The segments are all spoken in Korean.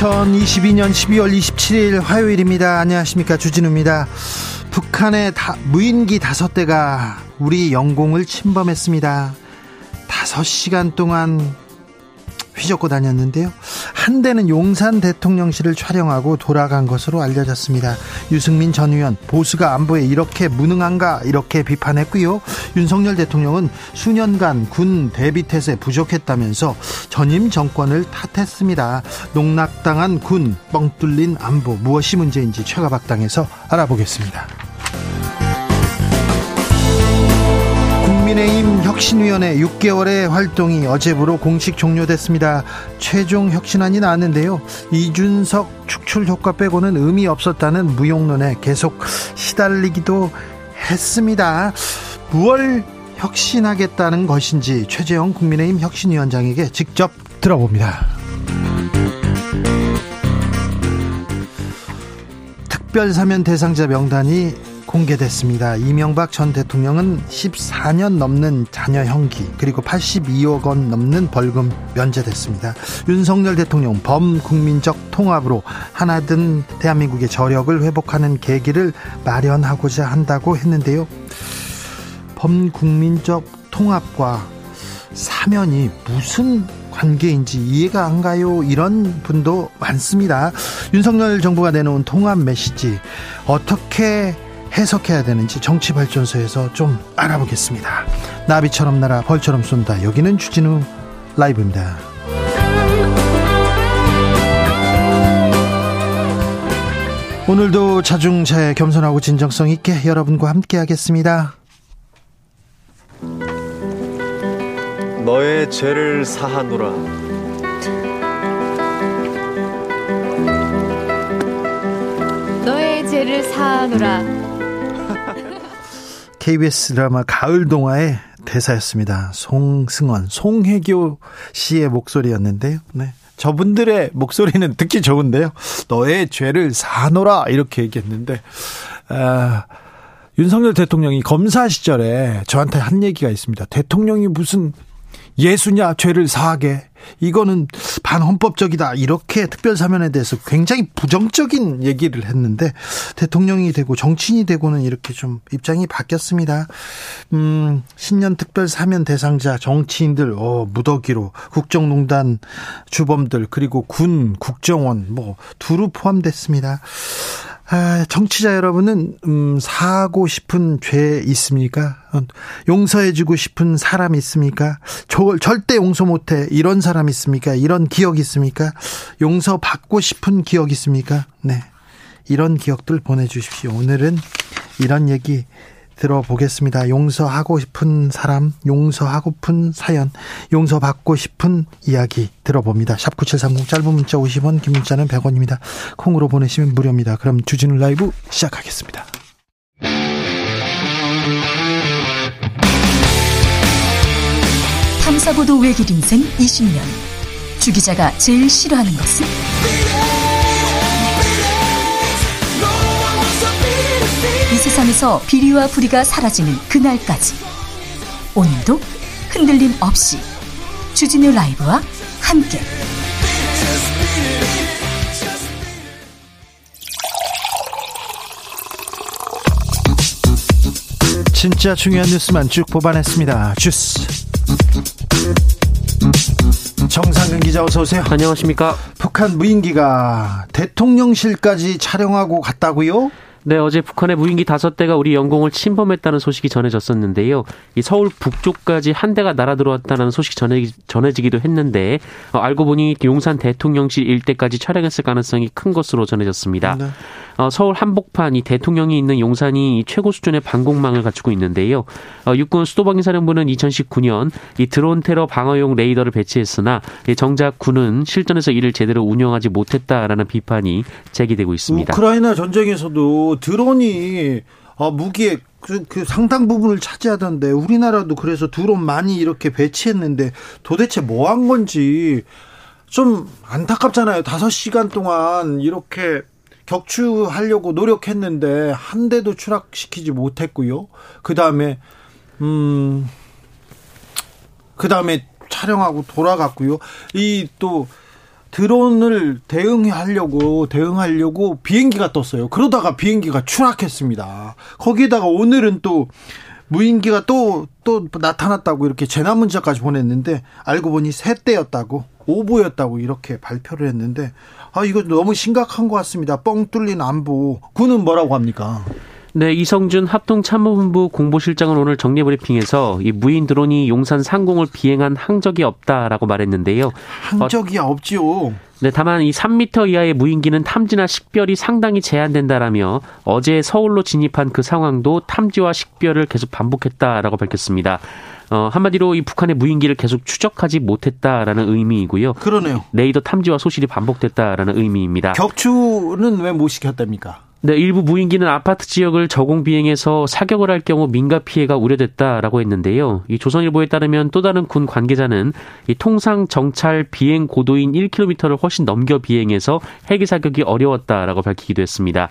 (2022년 12월 27일) 화요일입니다. 안녕하십니까, 주진우입니다. 북한의 무인기 5대가 우리 영공을 침범했습니다. 5시간 동안 휘젓고 다녔는데요, 한 대는 용산 대통령실을 촬영하고 돌아간 것으로 알려졌습니다. 유승민 전 의원, 보수가 안보에 이렇게 무능한가, 이렇게 비판했고요. 윤석열 대통령은 수년간 군 대비태세 부족했다면서 전임 정권을 탓했습니다. 농락당한 군, 뻥 뚫린 안보, 무엇이 문제인지 최가박당에서 알아보겠습니다. 국민의힘 혁신위원회 6개월의 활동이 어제부로 공식 종료됐습니다. 최종 혁신안이 나왔는데요, 이준석 축출 효과 빼고는 의미 없었다는 무용론에 계속 시달리기도 했습니다. 무얼 혁신하겠다는 것인지 최재형 국민의힘 혁신위원장에게 직접 들어봅니다. 특별사면 대상자 명단이 공개됐습니다. 이명박 전 대통령은 14년 넘는 잔여 형기, 그리고 82억 원 넘는 벌금 면제됐습니다. 윤석열 대통령 범국민적 통합으로 하나된 대한민국의 저력을 회복하는 계기를 마련하고자 한다고 했는데요, 범국민적 통합과 사면이 무슨 관계인지 이해가 안 가요, 이런 분도 많습니다. 윤석열 정부가 내놓은 통합 메시지 어떻게 해석해야 되는지 정치발전소에서 좀 알아보겠습니다. 나비처럼 날아 벌처럼 쏜다. 여기는 주진우 라이브입니다. 오늘도 자중자애, 겸손하고 진정성 있게 여러분과 함께 하겠습니다. 너의 죄를 사하노라. 너의 죄를 사하노라. KBS 드라마 가을 동화의 대사였습니다. 송승헌, 송혜교 씨의 목소리였는데요. 네, 저분들의 목소리는 듣기 좋은데요, 너의 죄를 사노라 이렇게 얘기했는데, 윤석열 대통령이 검사 시절에 저한테 한 얘기가 있습니다. 대통령이 무슨 예수냐, 죄를 사하게, 이거는 반헌법적이다, 이렇게 특별사면에 대해서 굉장히 부정적인 얘기를 했는데, 대통령이 되고 정치인이 되고는 이렇게 좀 입장이 바뀌었습니다. 신년 특별사면 대상자 정치인들 무더기로, 국정농단 주범들, 그리고 군, 국정원 두루 포함됐습니다. 정치자 여러분은 사하고 싶은 죄 있습니까? 용서해주고 싶은 사람 있습니까? 절대 용서 못해, 이런 사람 있습니까? 이런 기억 있습니까? 용서받고 싶은 기억 있습니까? 네, 이런 기억들 보내주십시오. 오늘은 이런 얘기 들어보겠습니다. 용서하고 싶은 사람, 용서하고픈 사연, 용서받고 싶은 이야기 들어봅니다. 샵9730, 짧은 문자 50원, 긴 문자는 100원입니다. 콩으로 보내시면 무료입니다. 그럼 주진우 라이브 시작하겠습니다. 탐사보도 외길 인생 20년, 주 기자가 제일 싫어하는 것은? 이 세상에서 비리와 부리가 사라지는 그날까지, 오늘도 흔들림 없이 주진우 라이브와 함께 진짜 중요한 뉴스만 쭉 뽑아냈습니다. 주스 정상근 기자, 어서 오세요. 안녕하십니까. 북한 무인기가 대통령실까지 촬영하고 갔다고요? 네, 어제 북한의 무인기 5대가 우리 영공을 침범했다는 소식이 전해졌었는데요, 이 서울 북쪽까지 한 대가 날아들어왔다는 소식이 전해지기도 했는데, 알고 보니 용산 대통령실 일대까지 촬영했을 가능성이 큰 것으로 전해졌습니다. 네. 서울 한복판 이 대통령이 있는 용산이 최고 수준의 방공망을 갖추고 있는데요. 육군 수도방위사령부는 2019년 이 드론 테러 방어용 레이더를 배치했으나 정작 군은 실전에서 이를 제대로 운영하지 못했다라는 비판이 제기되고 있습니다. 우크라이나 전쟁에서도 드론이 무기의 그 상당 부분을 차지하던데 우리나라도 그래서 드론 많이 이렇게 배치했는데 도대체 뭐 한 건지 좀 안타깝잖아요. 5시간 동안 이렇게 격추하려고 노력했는데 한 대도 추락시키지 못했고요. 그다음에 촬영하고 돌아갔고요. 이 또 드론을 대응하려고 비행기가 떴어요. 그러다가 비행기가 추락했습니다. 거기에다가 오늘은 또 무인기가 또 나타났다고 이렇게 재난문자까지 보냈는데 알고 보니 새 때였다고, 오보였다고 이렇게 발표를 했는데 이거 너무 심각한 것 같습니다. 뻥 뚫린 안보. 군은 뭐라고 합니까? 네, 이성준 합동참모본부 공보실장은 오늘 정례 브리핑에서 이 무인 드론이 용산 상공을 비행한 항적이 없다라고 말했는데요. 항적이 없지요. 네, 다만 이 3m 이하의 무인기는 탐지나 식별이 상당히 제한된다라며 어제 서울로 진입한 그 상황도 탐지와 식별을 계속 반복했다라고 밝혔습니다. 한마디로 이 북한의 무인기를 계속 추적하지 못했다라는 의미이고요. 그러네요. 레이더 탐지와 소실이 반복됐다라는 의미입니다. 격추는 왜 못 시켰답니까? 네, 일부 무인기는 아파트 지역을 저공 비행해서 사격을 할 경우 민가 피해가 우려됐다라고 했는데요. 이 조선일보에 따르면 또 다른 군 관계자는 이 통상 정찰 비행 고도인 1km를 훨씬 넘겨 비행해서 헬기 사격이 어려웠다라고 밝히기도 했습니다.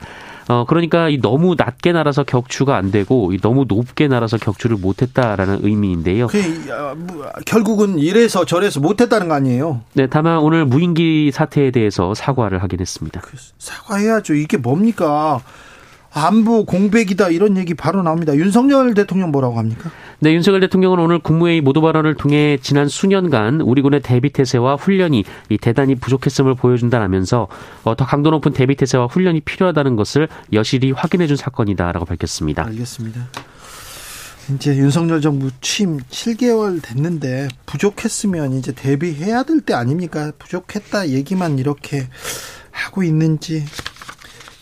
그러니까 이 너무 낮게 날아서 격추가 안 되고 너무 높게 날아서 격추를 못했다라는 의미인데요. 결국은 이래서 저래서 못했다는 거 아니에요? 네, 다만 오늘 무인기 사태에 대해서 사과를 하긴 했습니다. 사과해야죠. 이게 뭡니까? 안보 공백이다 이런 얘기 바로 나옵니다. 윤석열 대통령 뭐라고 합니까? 네, 윤석열 대통령은 오늘 국무회의 모두 발언을 통해 지난 수년간 우리 군의 대비태세와 훈련이 대단히 부족했음을 보여준다라면서 더 강도 높은 대비태세와 훈련이 필요하다는 것을 여실히 확인해준 사건이다라고 밝혔습니다. 알겠습니다. 이제 윤석열 정부 취임 7개월 됐는데 부족했으면 이제 대비해야 될 때 아닙니까? 부족했다 얘기만 이렇게 하고 있는지.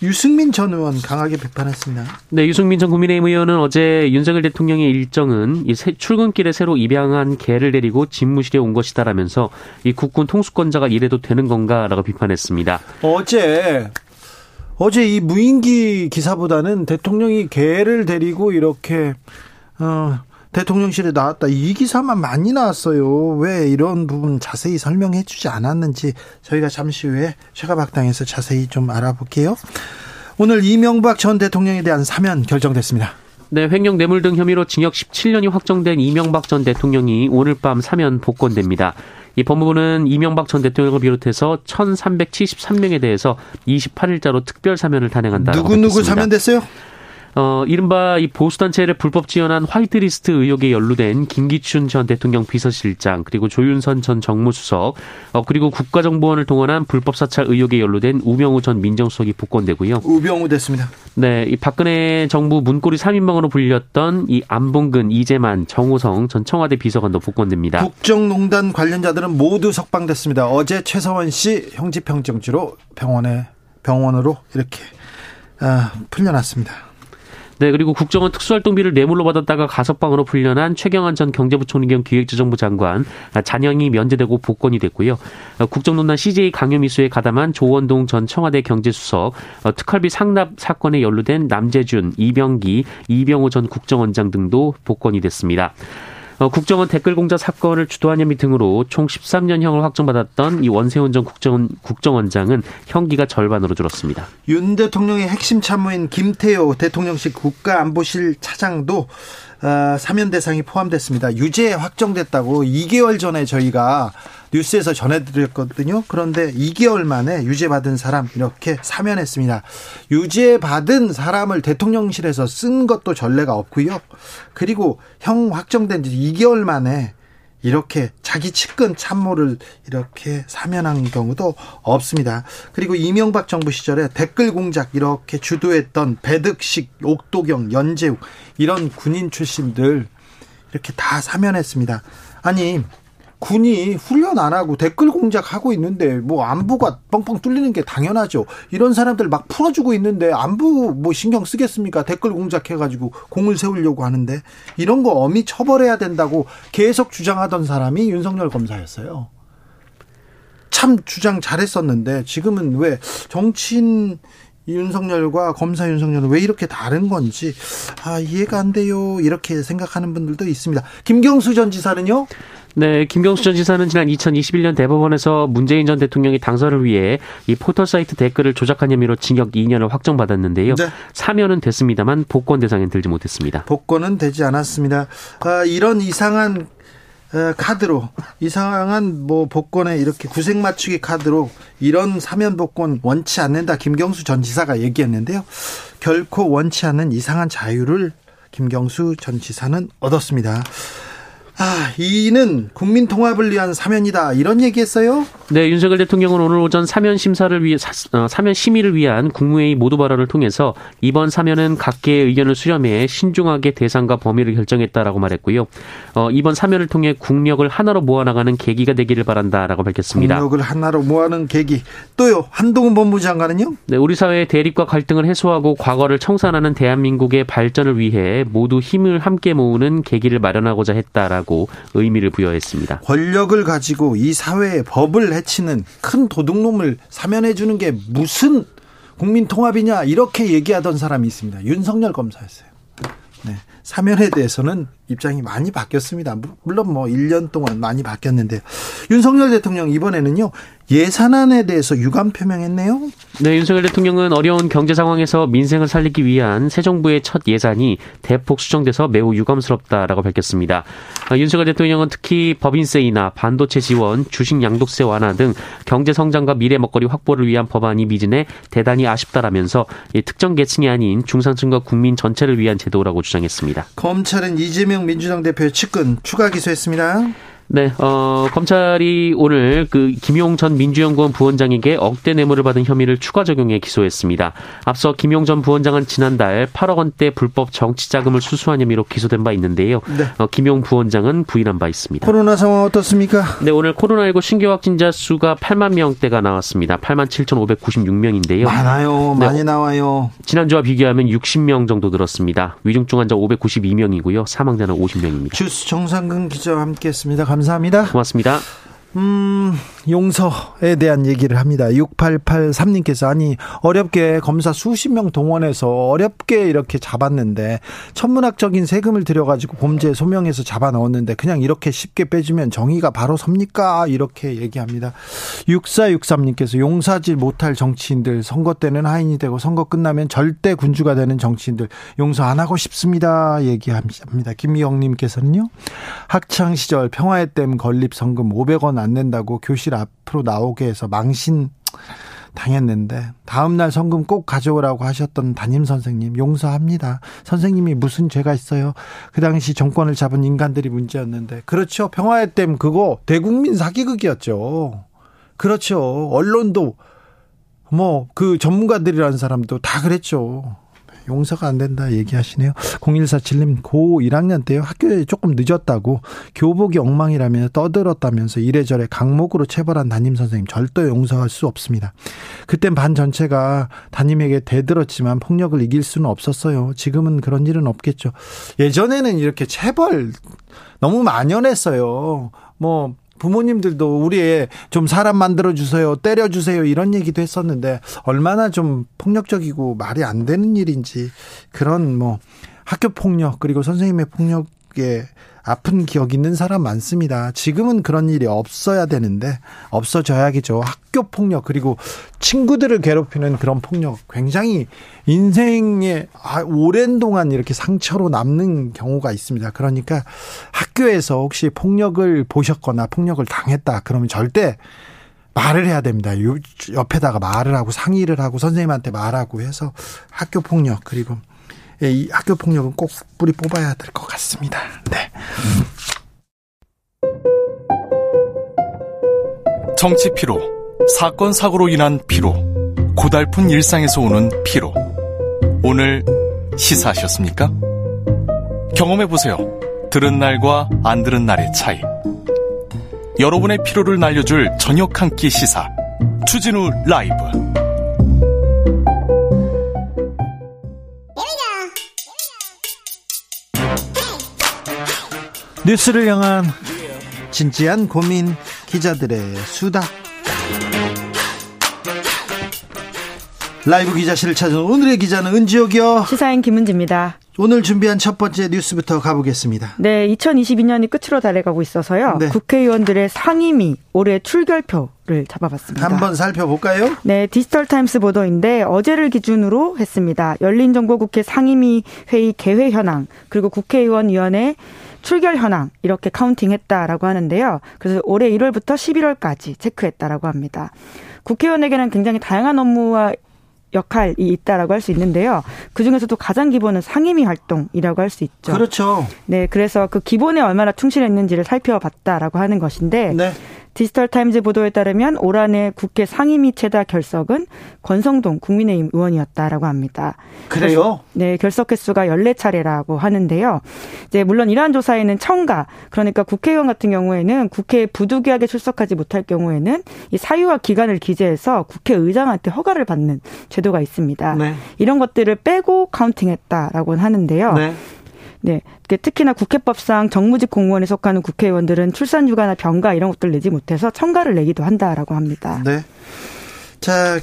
유승민 전 의원 강하게 비판했습니다. 네, 유승민 전 국민의힘 의원은 어제 윤석열 대통령의 일정은 출근길에 새로 입양한 개를 데리고 집무실에 온 것이다라면서 이 국군 통수권자가 이래도 되는 건가라고 비판했습니다. 어제 이 무인기 기사보다는 대통령이 개를 데리고 이렇게 대통령실에 나왔다 이 기사만 많이 나왔어요. 왜 이런 부분 자세히 설명해 주지 않았는지 저희가 잠시 후에 최가박당에서 자세히 좀 알아볼게요. 오늘 이명박 전 대통령에 대한 사면 결정됐습니다. 네, 횡령 뇌물 등 혐의로 징역 17년이 확정된 이명박 전 대통령이 오늘 밤 사면 복권됩니다. 이 법무부는 이명박 전 대통령을 비롯해서 1,373명에 대해서 28일자로 특별 사면을 단행한다고 밝혔습니다. 누구 사면됐어요? 이른바 이 보수단체를 불법 지원한 화이트리스트 의혹에 연루된 김기춘 전 대통령 비서실장, 그리고 조윤선 전 정무수석, 그리고 국가정보원을 동원한 불법사찰 의혹에 연루된 우병우 전 민정수석이 복권되고요. 우병우 됐습니다. 네, 이 박근혜 정부 문고리 3인방으로 불렸던 이 안봉근, 이재만, 정호성 전 청와대 비서관도 복권됩니다. 국정농단 관련자들은 모두 석방됐습니다. 어제 최서원 씨 형집행정지로 병원으로 이렇게 풀려났습니다. 네, 그리고 국정원 특수활동비를 뇌물로 받았다가 가석방으로 풀려난 최경환 전 경제부총리 겸 기획재정부 장관 잔형이 면제되고 복권이 됐고요. 국정농단 CJ 강요미수에 가담한 조원동 전 청와대 경제수석, 특활비 상납 사건에 연루된 남재준, 이병기, 이병호 전 국정원장 등도 복권이 됐습니다. 국정원 댓글공작 사건을 주도한 혐의 등으로 총 13년형을 확정받았던 이 원세훈 전 국정원장은 형기가 절반으로 줄었습니다. 윤 대통령의 핵심 참모인 김태효 대통령실 국가안보실 차장도 사면 대상이 포함됐습니다. 유죄 확정됐다고 2개월 전에 저희가 뉴스에서 전해드렸거든요. 그런데 2개월 만에 유죄받은 사람 이렇게 사면했습니다. 유죄받은 사람을 대통령실에서 쓴 것도 전례가 없고요. 그리고 형 확정된 지 2개월 만에 이렇게 자기 측근 참모를 이렇게 사면한 경우도 없습니다. 그리고 이명박 정부 시절에 댓글 공작 이렇게 주도했던 배득식, 옥도경, 연재욱 이런 군인 출신들 이렇게 다 사면했습니다. 아니 군이 훈련 안 하고 댓글 공작하고 있는데 뭐 안보가 뻥뻥 뚫리는 게 당연하죠. 이런 사람들 막 풀어주고 있는데 안보 뭐 신경 쓰겠습니까? 댓글 공작해가지고 공을 세우려고 하는데 이런 거 엄히 처벌해야 된다고 계속 주장하던 사람이 윤석열 검사였어요. 참 주장 잘했었는데 지금은 왜 정치인 윤석열과 검사 윤석열은 왜 이렇게 다른 건지 아 이해가 안 돼요. 이렇게 생각하는 분들도 있습니다. 김경수 전 지사는요? 네, 김경수 전 지사는 지난 2021년 대법원에서 문재인 전 대통령이 당선을 위해 이 포털사이트 댓글을 조작한 혐의로 징역 2년을 확정받았는데요. 네. 사면은 됐습니다만 복권 대상엔 들지 못했습니다. 복권은 되지 않았습니다. 아, 이런 이상한 카드로 이상한 뭐 복권에 이렇게 구색 맞추기 카드로 이런 사면 복권 원치 않는다 김경수 전 지사가 얘기했는데요. 결코 원치 않는 이상한 자유를 김경수 전 지사는 얻었습니다. 아, 이는 국민 통합을 위한 사면이다. 이런 얘기했어요? 네, 윤석열 대통령은 오늘 오전 사면 심의를 위한 국무회의 모두 발언을 통해서 이번 사면은 각계의 의견을 수렴해 신중하게 대상과 범위를 결정했다라고 말했고요. 이번 사면을 통해 국력을 하나로 모아나가는 계기가 되기를 바란다라고 밝혔습니다. 국력을 하나로 모아는 계기. 또요. 한동훈 법무장관은요? 네, 우리 사회의 대립과 갈등을 해소하고 과거를 청산하는 대한민국의 발전을 위해 모두 힘을 함께 모으는 계기를 마련하고자 했다라고 의미를 부여했습니다. 권력을 가지고 이 사회의 법을 해치는 큰 도둑놈을 사면해주는 게 무슨 국민 통합이냐 이렇게 얘기하던 사람이 있습니다. 윤석열 검사였어요. 네, 사면에 대해서는 입장이 많이 바뀌었습니다. 물론 뭐 1년 동안 많이 바뀌었는데요. 윤석열 대통령 이번에는요. 예산안에 대해서 유감 표명했네요. 네, 윤석열 대통령은 어려운 경제 상황에서 민생을 살리기 위한 새 정부의 첫 예산이 대폭 수정돼서 매우 유감스럽다라고 밝혔습니다. 윤석열 대통령은 특히 법인세이나 반도체 지원, 주식 양도세 완화 등 경제 성장과 미래 먹거리 확보를 위한 법안이 미진해 대단히 아쉽다라면서 특정 계층이 아닌 중상층과 국민 전체를 위한 제도라고 주장했습니다. 검찰은 이재명 민주당 대표의 측근 추가 기소했습니다. 네, 검찰이 오늘 그 김용 전 민주연구원 부원장에게 억대 뇌물을 받은 혐의를 추가 적용해 기소했습니다. 앞서 김용 전 부원장은 지난달 8억 원대 불법 정치 자금을 수수한 혐의로 기소된 바 있는데요. 네. 김용 부원장은 부인한 바 있습니다. 코로나 상황 어떻습니까? 네, 오늘 코로나19 신규 확진자 수가 8만 명대가 나왔습니다. 8만 7,596명인데요. 많아요. 네, 많이 나와요. 지난주와 비교하면 60명 정도 늘었습니다. 위중증 환자 592명이고요. 사망자는 50명입니다. 주스 정상근 기자와 함께했습니다. 감사합니다. 고맙습니다. 용서에 대한 얘기를 합니다. 6883님께서 아니 어렵게 검사 수십 명 동원해서 어렵게 이렇게 잡았는데 천문학적인 세금을 들여가지고 범죄 소명해서 잡아넣었는데 그냥 이렇게 쉽게 빼주면 정의가 바로 섭니까? 이렇게 얘기합니다. 6463님께서 용서하지 못할 정치인들 선거 때는 하인이 되고 선거 끝나면 절대 군주가 되는 정치인들 용서 안 하고 싶습니다. 얘기합니다. 김미영님께서는요. 학창시절 평화의 댐 건립 성금 500원 안 낸다고 교실 앞으로 나오게 해서 망신 당했는데 다음날 성금 꼭 가져오라고 하셨던 담임선생님 용서합니다. 선생님이 무슨 죄가 있어요. 그 당시 정권을 잡은 인간들이 문제였는데. 그렇죠. 평화의 댐 그거 대국민 사기극이었죠. 그렇죠. 언론도 뭐 그 전문가들이라는 사람도 다 그랬죠. 용서가 안 된다 얘기하시네요. 0147님 고 1학년 때요. 학교에 조금 늦었다고 교복이 엉망이라며 떠들었다면서 이래저래 강목으로 체벌한 담임선생님 절대 용서할 수 없습니다. 그땐 반 전체가 담임에게 대들었지만 폭력을 이길 수는 없었어요. 지금은 그런 일은 없겠죠. 예전에는 이렇게 체벌 너무 만연했어요. 뭐 부모님들도 우리 애 좀 사람 만들어주세요, 때려주세요 이런 얘기도 했었는데 얼마나 좀 폭력적이고 말이 안 되는 일인지 그런 뭐 학교 폭력 그리고 선생님의 폭력에 아픈 기억이 있는 사람 많습니다. 지금은 그런 일이 없어야 되는데 없어져야겠죠. 학교 폭력 그리고 친구들을 괴롭히는 그런 폭력 굉장히 인생에 오랜 동안 이렇게 상처로 남는 경우가 있습니다. 그러니까 학교에서 혹시 폭력을 보셨거나 폭력을 당했다 그러면 절대 말을 해야 됩니다. 옆에다가 말을 하고 상의를 하고 선생님한테 말하고 해서 학교 폭력 그리고 이 학교 폭력은 꼭 뿌리 뽑아야 될 것 같습니다. 네. 정치 피로, 사건 사고로 인한 피로, 고달픈 일상에서 오는 피로. 오늘 시사하셨습니까? 경험해 보세요. 들은 날과 안 들은 날의 차이. 여러분의 피로를 날려줄 저녁 한 끼 시사 주진우 라이브. 뉴스를 향한 진지한 고민, 기자들의 수다. 라이브 기자실을 찾은 오늘의 기자는 은지옥이요, 시사인 김은지입니다. 오늘 준비한 첫 번째 뉴스부터 가보겠습니다. 네, 2022년이 끝으로 달려가고 있어서요. 네. 국회의원들의 상임위 올해 출결표를 잡아봤습니다. 한번 살펴볼까요? 네, 디지털타임스 보도인데 어제를 기준으로 했습니다. 열린정보국회 상임위 회의 개회 현황, 그리고 국회의원위원회 출결 현황, 이렇게 카운팅했다라고 하는데요. 그래서 올해 1월부터 11월까지 체크했다라고 합니다. 국회의원에게는 굉장히 다양한 업무와 역할이 있다라고 할 수 있는데요. 그중에서도 가장 기본은 상임위 활동이라고 할 수 있죠. 그렇죠. 네, 그래서 그 기본에 얼마나 충실했는지를 살펴봤다라고 하는 것인데, 네. 디지털타임즈 보도에 따르면 올 한해 국회 상임위 최다 결석은 권성동 국민의힘 의원이었다라고 합니다. 그래요? 네, 결석 횟수가 14차례라고 하는데요. 이제 물론 이러한 조사에는 청가, 그러니까 국회의원 같은 경우에는 국회에 부득이하게 출석하지 못할 경우에는 이 사유와 기간을 기재해서 국회의장한테 허가를 받는 제도가 있습니다. 네. 이런 것들을 빼고 카운팅했다라고는 하는데요. 네. 네, 특히나 국회법상 정무직 공무원에 속하는 국회의원들은 출산휴가나 병가 이런 것들 내지 못해서 청가를 내기도 한다라고 합니다. 네. 자,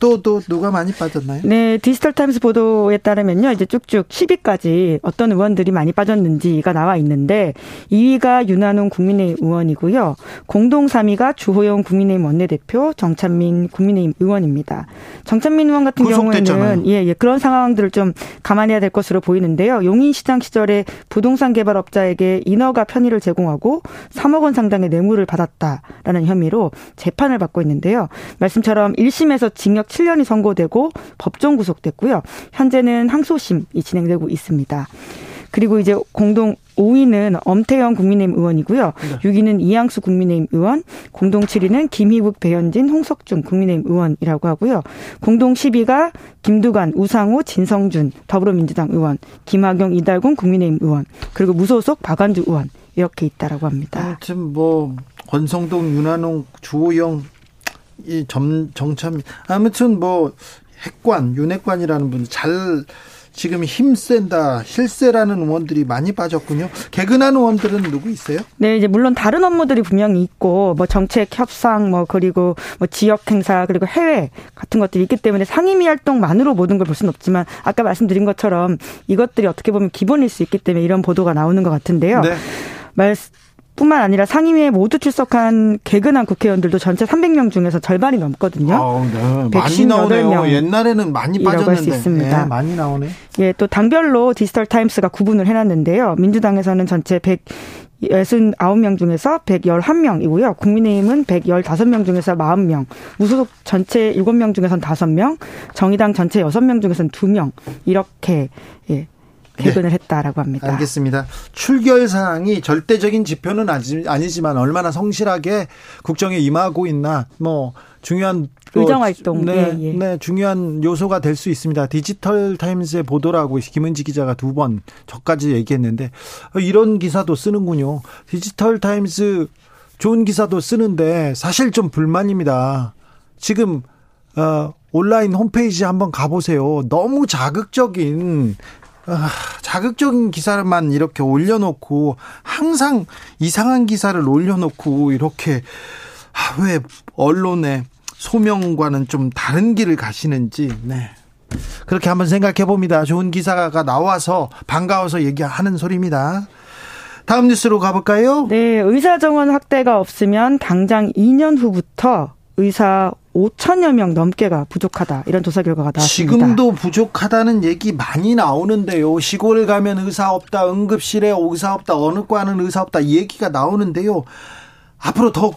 또 누가 많이 빠졌나요? 네, 디지털타임스 보도에 따르면요, 이제 쭉쭉 10위까지 어떤 의원들이 많이 빠졌는지가 나와 있는데, 2위가 윤한홍 국민의힘 의원이고요, 공동 3위가 주호영 국민의힘 원내대표, 정찬민 국민의힘 의원입니다. 정찬민 의원 같은 구속됐잖아요. 경우에는 예, 그런 상황들을 좀 감안해야 될 것으로 보이는데요. 용인시장 시절에 부동산 개발업자에게 인허가 편의를 제공하고 3억 원 상당의 뇌물을 받았다라는 혐의로 재판을 받고 있는데요. 말씀처럼 1심에서 징역 7년이 선고되고 법정 구속됐고요. 현재는 항소심이 진행되고 있습니다. 그리고 이제 공동 5위는 엄태영 국민의힘 의원이고요. 네. 6위는 이양수 국민의힘 의원, 공동 7위는 김희국, 배현진, 홍석중 국민의힘 의원이라고 하고요. 공동 10위가 김두관, 우상호, 진성준 더불어민주당 의원, 김학영, 이달곤 국민의힘 의원, 그리고 무소속 박완주 의원, 이렇게 있다라고 합니다. 아무튼 뭐 권성동, 윤한홍, 주호영, 이 정참, 아무튼 뭐 핵관, 윤핵관이라는 분 잘 지금 힘센다, 실세라는 의원들이 많이 빠졌군요. 개근한 의원들은 누구 있어요? 네, 이제 물론 다른 업무들이 분명히 있고, 뭐 정책 협상, 뭐 그리고 뭐 지역 행사, 그리고 해외 같은 것들이 있기 때문에 상임위 활동만으로 모든 걸 볼 수는 없지만, 아까 말씀드린 것처럼 이것들이 어떻게 보면 기본일 수 있기 때문에 이런 보도가 나오는 것 같은데요. 네. 뿐만 아니라 상임위에 모두 출석한 개근한 국회의원들도 전체 300명 중에서 절반이 넘거든요. 아, 네. 많이 나오네요. 옛날에는 많이 빠졌는데. 네, 많이 나오네. 예, 또 당별로 디지털타임스가 구분을 해놨는데요. 민주당에서는 전체 169명 중에서 111명이고요. 국민의힘은 115명 중에서 40명, 무소속 전체 7명 중에서는 5명, 정의당 전체 6명 중에서는 2명, 이렇게 예. 개근을 네. 했다라고 합니다. 알겠습니다. 출결 사항이 절대적인 지표는 아니지만 얼마나 성실하게 국정에 임하고 있나, 뭐 중요한 의정활동, 네, 예, 예. 네, 중요한 요소가 될 수 있습니다. 디지털 타임스의 보도라고 김은지 기자가 2번 저까지 얘기했는데, 이런 기사도 쓰는군요. 디지털 타임스 좋은 기사도 쓰는데 사실 좀 불만입니다. 지금 온라인 홈페이지 한번 가보세요. 너무 자극적인 기사만 이렇게 올려놓고, 항상 이상한 기사를 올려놓고, 이렇게 왜 언론의 소명과는 좀 다른 길을 가시는지, 네, 그렇게 한번 생각해 봅니다. 좋은 기사가 나와서 반가워서 얘기하는 소리입니다. 다음 뉴스로 가볼까요? 네, 의사 정원 확대가 없으면 당장 2년 후부터 의사 5천여 명 넘게가 부족하다, 이런 조사 결과가 나왔습니다. 지금도 부족하다는 얘기 많이 나오는데요. 시골 가면 의사 없다, 응급실에 의사 없다, 어느 과는 의사 없다, 이 얘기가 나오는데요. 앞으로 더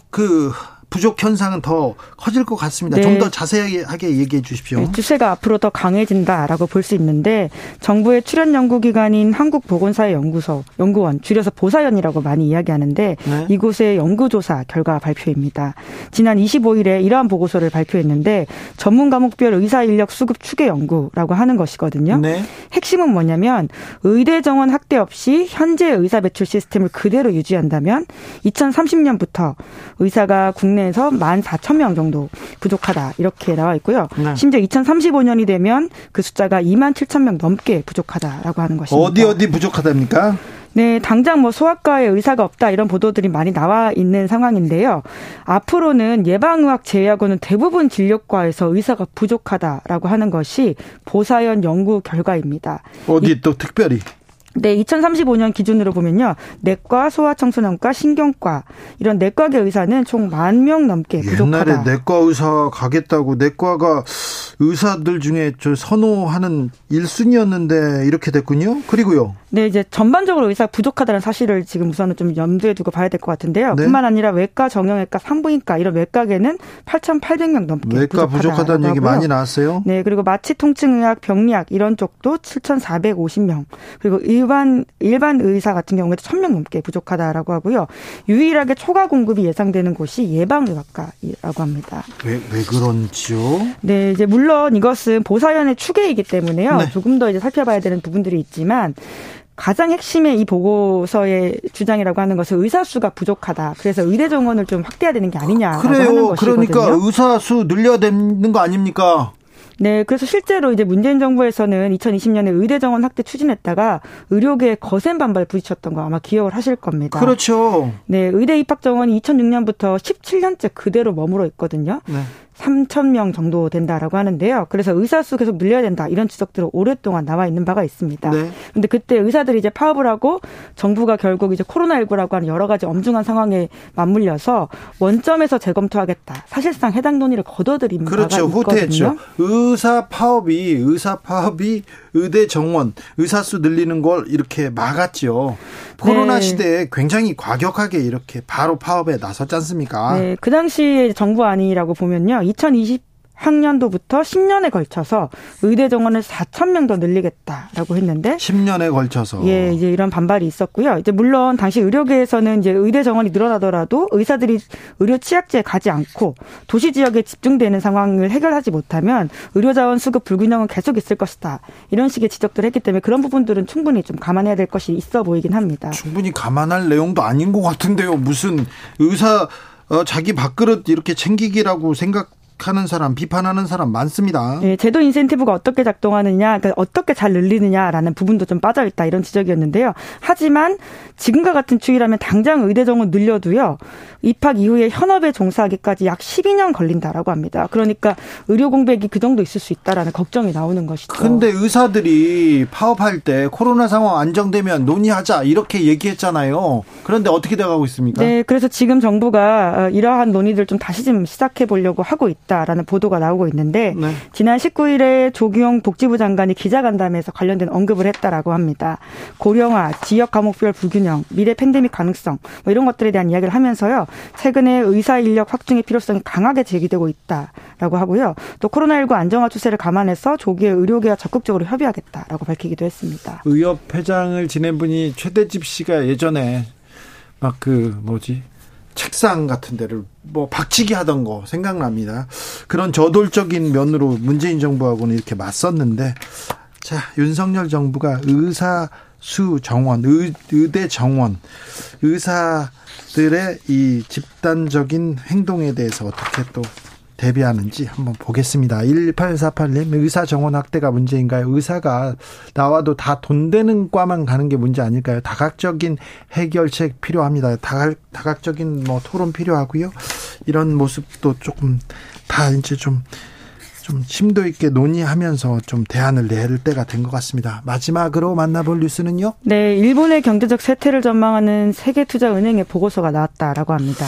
부족 현상은 더 커질 것 같습니다. 네. 좀 더 자세하게 얘기해 주십시오. 네, 추세가 앞으로 더 강해진다라고 볼 수 있는데, 정부의 출연 연구기관인 한국보건사회연구소 연구원, 줄여서 보사연이라고 많이 이야기하는데, 네. 이곳의 연구조사 결과 발표입니다. 지난 25일에 이러한 보고서를 발표했는데, 전문 과목별 의사 인력 수급 추계 연구라고 하는 것이거든요. 네. 핵심은 뭐냐면, 의대 정원 확대 없이 현재 의사 배출 시스템을 그대로 유지한다면 2030년부터 의사가 국내에서 14,000명 정도 부족하다, 이렇게 나와 있고요. 네. 심지어 2035년이 되면 그 숫자가 27,000명 넘게 부족하다라고 하는 것입니다. 어디 부족하답니까? 네, 당장 뭐 소아과에 의사가 없다, 이런 보도들이 많이 나와 있는 상황인데요. 앞으로는 예방의학 제외하고는 대부분 진료과에서 의사가 부족하다라고 하는 것이 보사연 연구 결과입니다. 어디 또 특별히? 네, 2035년 기준으로 보면요, 내과, 소아청소년과, 신경과 이런 내과계 의사는 총 10,000명 넘게 부족하다. 옛날에 내과 의사 가겠다고 내과가 의사들 중에 저 선호하는 1순위였는데 이렇게 됐군요. 그리고요. 네, 이제 전반적으로 의사 부족하다는 사실을 지금 우선은 좀 염두에 두고 봐야 될 것 같은데요. 네. 뿐만 아니라 외과, 정형외과, 산부인과 이런 외과계는 8,800명 넘게 외과 부족하다는 얘기 많이 나왔어요. 네, 그리고 마취, 통증의학, 병리학 이런 쪽도 7,450명. 그리고 일반 의사 같은 경우에도 1,000명 넘게 부족하다라고 하고요. 유일하게 초과 공급이 예상되는 곳이 예방의학과라고 합니다. 왜 그런지요? 네, 이제 물론 이것은 보사연의 추계이기 때문에요. 네. 조금 더 이제 살펴봐야 되는 부분들이 있지만, 가장 핵심의 이 보고서의 주장이라고 하는 것은 의사 수가 부족하다, 그래서 의대 정원을 좀 확대해야 되는 게 아니냐라고 하는 것이거든요. 그러니까 의사 수 늘려야 되는 거 아닙니까? 네, 그래서 실제로 이제 문재인 정부에서는 2020년에 의대 정원 확대 추진했다가 의료계에 거센 반발 부딪혔던 거 아마 기억을 하실 겁니다. 그렇죠. 네, 의대 입학 정원이 2006년부터 17년째 그대로 머물러 있거든요. 네. 3,000명 정도 된다라고 하는데요. 그래서 의사 수 계속 늘려야 된다, 이런 지적들이 오랫동안 나와 있는 바가 있습니다. 그런데 네. 그때 의사들이 이제 파업을 하고, 정부가 결국 이제 코로나19라고 하는 여러 가지 엄중한 상황에 맞물려서 원점에서 재검토하겠다, 사실상 해당 논의를 거둬들인 그렇죠. 바가 있거든요. 후퇴했죠. 의사 파업이 의대 정원, 의사 수 늘리는 걸 이렇게 막았죠. 코로나 네. 시대에 굉장히 과격하게 이렇게 바로 파업에 나섰지 않습니까? 네, 그 당시에 정부안이라고 보면요, 2020학년도부터 10년에 걸쳐서 의대 정원을 4,000명 더 늘리겠다라고 했는데, 10년에 걸쳐서 예, 이제 이런 반발이 있었고요. 이제 물론 당시 의료계에서는 이제 의대 정원이 늘어나더라도 의사들이 의료 취약지에 가지 않고 도시 지역에 집중되는 상황을 해결하지 못하면 의료 자원 수급 불균형은 계속 있을 것이다, 이런 식의 지적들을 했기 때문에 그런 부분들은 충분히 좀 감안해야 될 것이 있어 보이긴 합니다. 충분히 감안할 내용도 아닌 것 같은데요. 무슨 의사 자기 밥그릇 이렇게 챙기기라고 생각하는 사람, 비판하는 사람 많습니다. 네, 제도 인센티브가 어떻게 작동하느냐, 그러니까 어떻게 잘 늘리느냐라는 부분도 좀 빠져있다, 이런 지적이었는데요. 하지만 지금과 같은 추이라면 당장 의대 정원 늘려도요, 입학 이후에 현업에 종사하기까지 약 12년 걸린다라고 합니다. 그러니까 의료 공백이 그 정도 있을 수 있다라는 걱정이 나오는 것이죠. 그런데 의사들이 파업할 때 코로나 상황 안정되면 논의하자, 이렇게 얘기했잖아요. 그런데 어떻게 돼가고 있습니까? 네, 그래서 지금 정부가 이러한 논의들 좀 다시 좀 시작해 보려고 하고 있다라는 보도가 나오고 있는데, 네. 지난 19일에 조기용 복지부 장관이 기자간담회에서 관련된 언급을 했다라고 합니다. 고령화, 지역 과목별 불균형, 미래 팬데믹 가능성, 뭐 이런 것들에 대한 이야기를 하면서요, 최근에 의사 인력 확충의 필요성이 강하게 제기되고 있다라고 하고요, 또 코로나19 안정화 추세를 감안해서 조기에 의료계와 적극적으로 협의하겠다라고 밝히기도 했습니다. 의협 회장을 지낸 분이 최대집 씨가 예전에 막 책상 같은 데를 박치기 하던 거 생각납니다. 그런 저돌적인 면으로 문재인 정부하고는 이렇게 맞섰는데, 자, 윤석열 정부가 의사 수 정원, 의대 정원, 의사들의 이 집단적인 행동에 대해서 어떻게 또 대비하는지 한번 보겠습니다. 1848님, 의사 정원 확대가 문제인가요? 의사가 나와도 다 돈 되는 과만 가는 게 문제 아닐까요? 다각적인 해결책 필요합니다. 다각적인 토론 필요하고요. 이런 모습도 조금 다 이제 좀 심도 있게 논의하면서 좀 대안을 낼 때가 된 것 같습니다. 마지막으로 만나볼 뉴스는요? 네, 일본의 경제적 쇠퇴를 전망하는 세계투자은행의 보고서가 나왔다라고 합니다.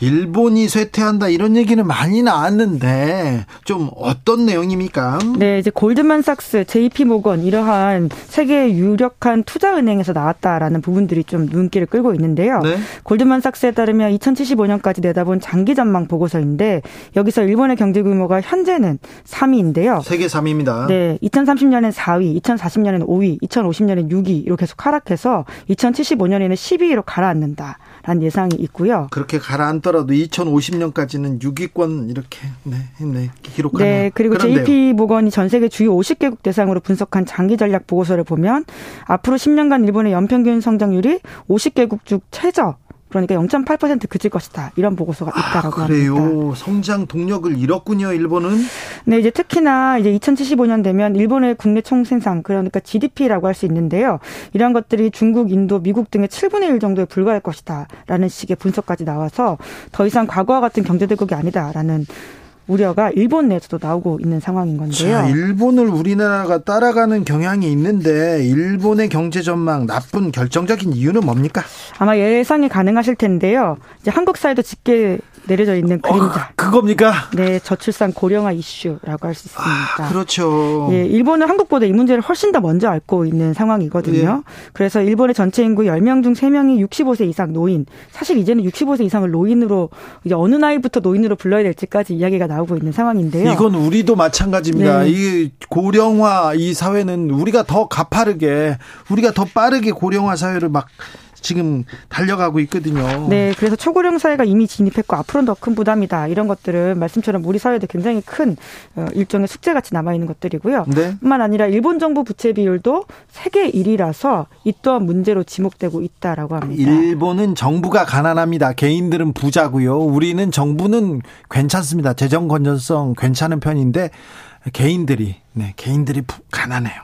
일본이 쇠퇴한다 이런 얘기는 많이 나왔는데 좀 어떤 내용입니까? 네, 이제 골드만삭스, JP모건 이러한 세계의 유력한 투자은행에서 나왔다라는 부분들이 좀 눈길을 끌고 있는데요. 네? 골드만삭스에 따르면 2075년까지 내다본 장기 전망 보고서인데 여기서 일본의 경제 규모가 현재는 3위인데요. 세계 3위입니다. 네, 2030년엔 4위, 2040년엔 5위, 2050년엔 6위로 계속 하락해서 2075년에는 12위로 가라앉는다. 라는 예상이 있고요. 그렇게 가라앉더라도 2050년까지는 6위권 이렇게 기록하네요. 네, 그리고 그런데요. JP모건이 전 세계 주요 50개국 대상으로 분석한 장기 전략 보고서를 보면 앞으로 10년간 일본의 연평균 성장률이 50개국 중 최저. 그러니까 0.8% 그칠 것이다. 이런 보고서가 있다라고 그래요. 합니다. 그래요. 성장 동력을 잃었군요, 일본은. 네, 이제 특히나 이제 2075년 되면 일본의 국내 총생산, 그러니까 GDP라고 할 수 있는데요. 이런 것들이 중국, 인도, 미국 등의 7분의 1 정도에 불과할 것이다라는 식의 분석까지 나와서 더 이상 과거와 같은 경제대국이 아니다라는 우려가 일본 내에서도 나오고 있는 상황인 건데요. 자, 일본을 우리나라가 따라가는 경향이 있는데 일본의 경제 전망 나쁜 결정적인 이유는 뭡니까? 아마 예상이 가능하실 텐데요. 이제 한국 사회도 짙게 내려져 있는 그림자. 그겁니까? 네, 저출산 고령화 이슈라고 할 수 있습니다. 아, 그렇죠. 예, 일본은 한국보다 이 문제를 훨씬 더 먼저 앓고 있는 상황이거든요. 예. 그래서 일본의 전체 인구 10명 중 3명이 65세 이상 노인. 사실 이제는 65세 이상을 노인으로 이제 어느 나이부터 노인으로 불러야 될지까지 이야기가 나오고 있는 상황인데요. 이건 우리도 마찬가지입니다. 네. 이 고령화 이 사회는 우리가 더 빠르게 고령화 사회를 막 지금 달려가고 있거든요. 네, 그래서 초고령 사회가 이미 진입했고 앞으로는 더 큰 부담이다. 이런 것들은 말씀처럼 우리 사회도 굉장히 큰 일종의 숙제같이 남아있는 것들이고요. 네. 뿐만 아니라 일본 정부 부채 비율도 세계 1위라서 이 또한 문제로 지목되고 있다라고 합니다. 일본은 정부가 가난합니다. 개인들은 부자고요. 우리는 정부는 괜찮습니다. 재정 건전성 괜찮은 편인데 개인들이 가난해요.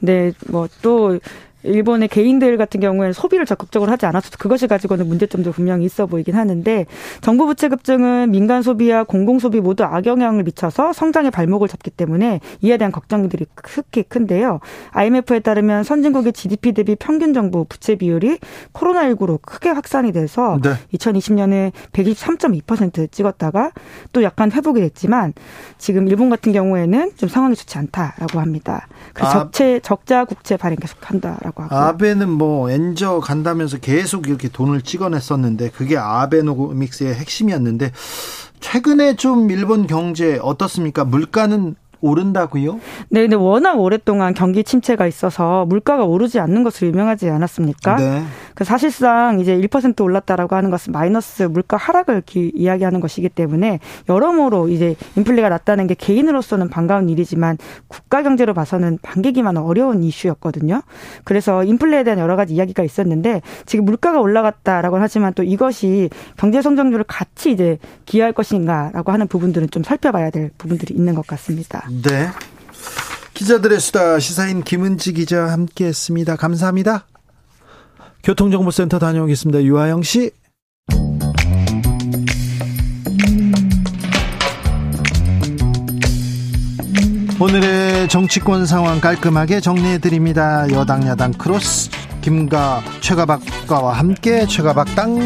네, 뭐 또 일본의 개인들 같은 경우에는 소비를 적극적으로 하지 않았어도 그것이 가지고는 문제점도 분명히 있어 보이긴 하는데 정부 부채 급증은 민간 소비와 공공 소비 모두 악영향을 미쳐서 성장의 발목을 잡기 때문에 이에 대한 걱정들이 특히 큰데요. IMF에 따르면 선진국의 GDP 대비 평균 정부 부채 비율이 코로나19로 크게 확산이 돼서 2020년에 123.2% 찍었다가 또 약간 회복이 됐지만 지금 일본 같은 경우에는 좀 상황이 좋지 않다라고 합니다. 그래서 적자 국채 발행 계속한다라고. 아베는 뭐 엔저 간다면서 계속 이렇게 돈을 찍어냈었는데 그게 아베노믹스의 핵심이었는데 최근에 좀 일본 경제 어떻습니까? 물가는 오른다고요? 네, 근데 워낙 오랫동안 경기 침체가 있어서 물가가 오르지 않는 것으로 유명하지 않았습니까? 네. 그 사실상 이제 1% 올랐다라고 하는 것은 마이너스 물가 하락을 이야기하는 것이기 때문에 여러모로 이제 인플레가 났다는 게 개인으로서는 반가운 일이지만 국가 경제로 봐서는 반기기만 어려운 이슈였거든요. 그래서 인플레에 대한 여러 가지 이야기가 있었는데 지금 물가가 올라갔다라고 하지만 또 이것이 경제 성장률을 같이 이제 기여할 것인가라고 하는 부분들은 좀 살펴봐야 될 부분들이 있는 것 같습니다. 네. 기자들의 수다 시사인 김은지 기자와 함께했습니다. 감사합니다. 교통정보센터 다녀오겠습니다. 유하영 씨. 오늘의 정치권 상황 깔끔하게 정리해드립니다. 여당 야당 크로스 김과 최가박과와 함께 최가박당.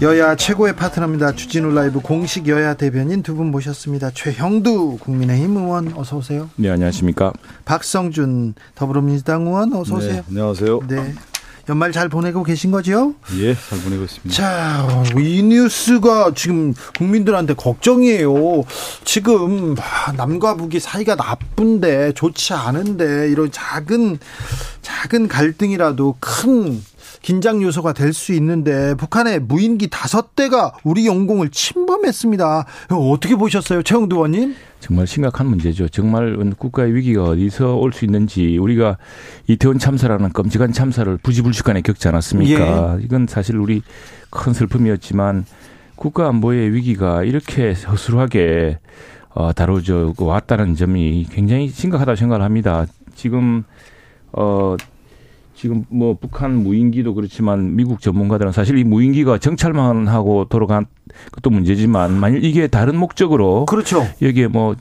여야 최고의 파트너입니다. 주진우 라이브 공식 여야 대변인 두 분 모셨습니다. 최형두 국민의힘 의원 어서 오세요. 네, 안녕하십니까. 박성준 더불어민주당 의원 어서 오세요. 네, 안녕하세요. 네, 연말 잘 보내고 계신 거죠? 예, 잘 보내고 있습니다. 자, 이 뉴스가 지금 국민들한테 걱정이에요. 지금 남과 북이 사이가 나쁜데 좋지 않은데 이런 작은 갈등이라도 큰 긴장 요소가 될 수 있는데 북한의 무인기 5대가 우리 영공을 침범했습니다. 어떻게 보셨어요, 최영두 의원님? 정말 심각한 문제죠. 정말 국가의 위기가 어디서 올 수 있는지 우리가 이태원 참사라는 끔찍한 참사를 부지불식간에 겪지 않았습니까? 예. 이건 사실 우리 큰 슬픔이었지만 국가 안보의 위기가 이렇게 허술하게 다루어져 왔다는 점이 굉장히 심각하다고 생각을 합니다. 지금 지금 뭐 북한 무인기도 그렇지만 미국 전문가들은 사실 이 무인기가 정찰만 하고 돌아간 것도 문제지만 만일 이게 다른 목적으로 그렇죠. 여기에 뭐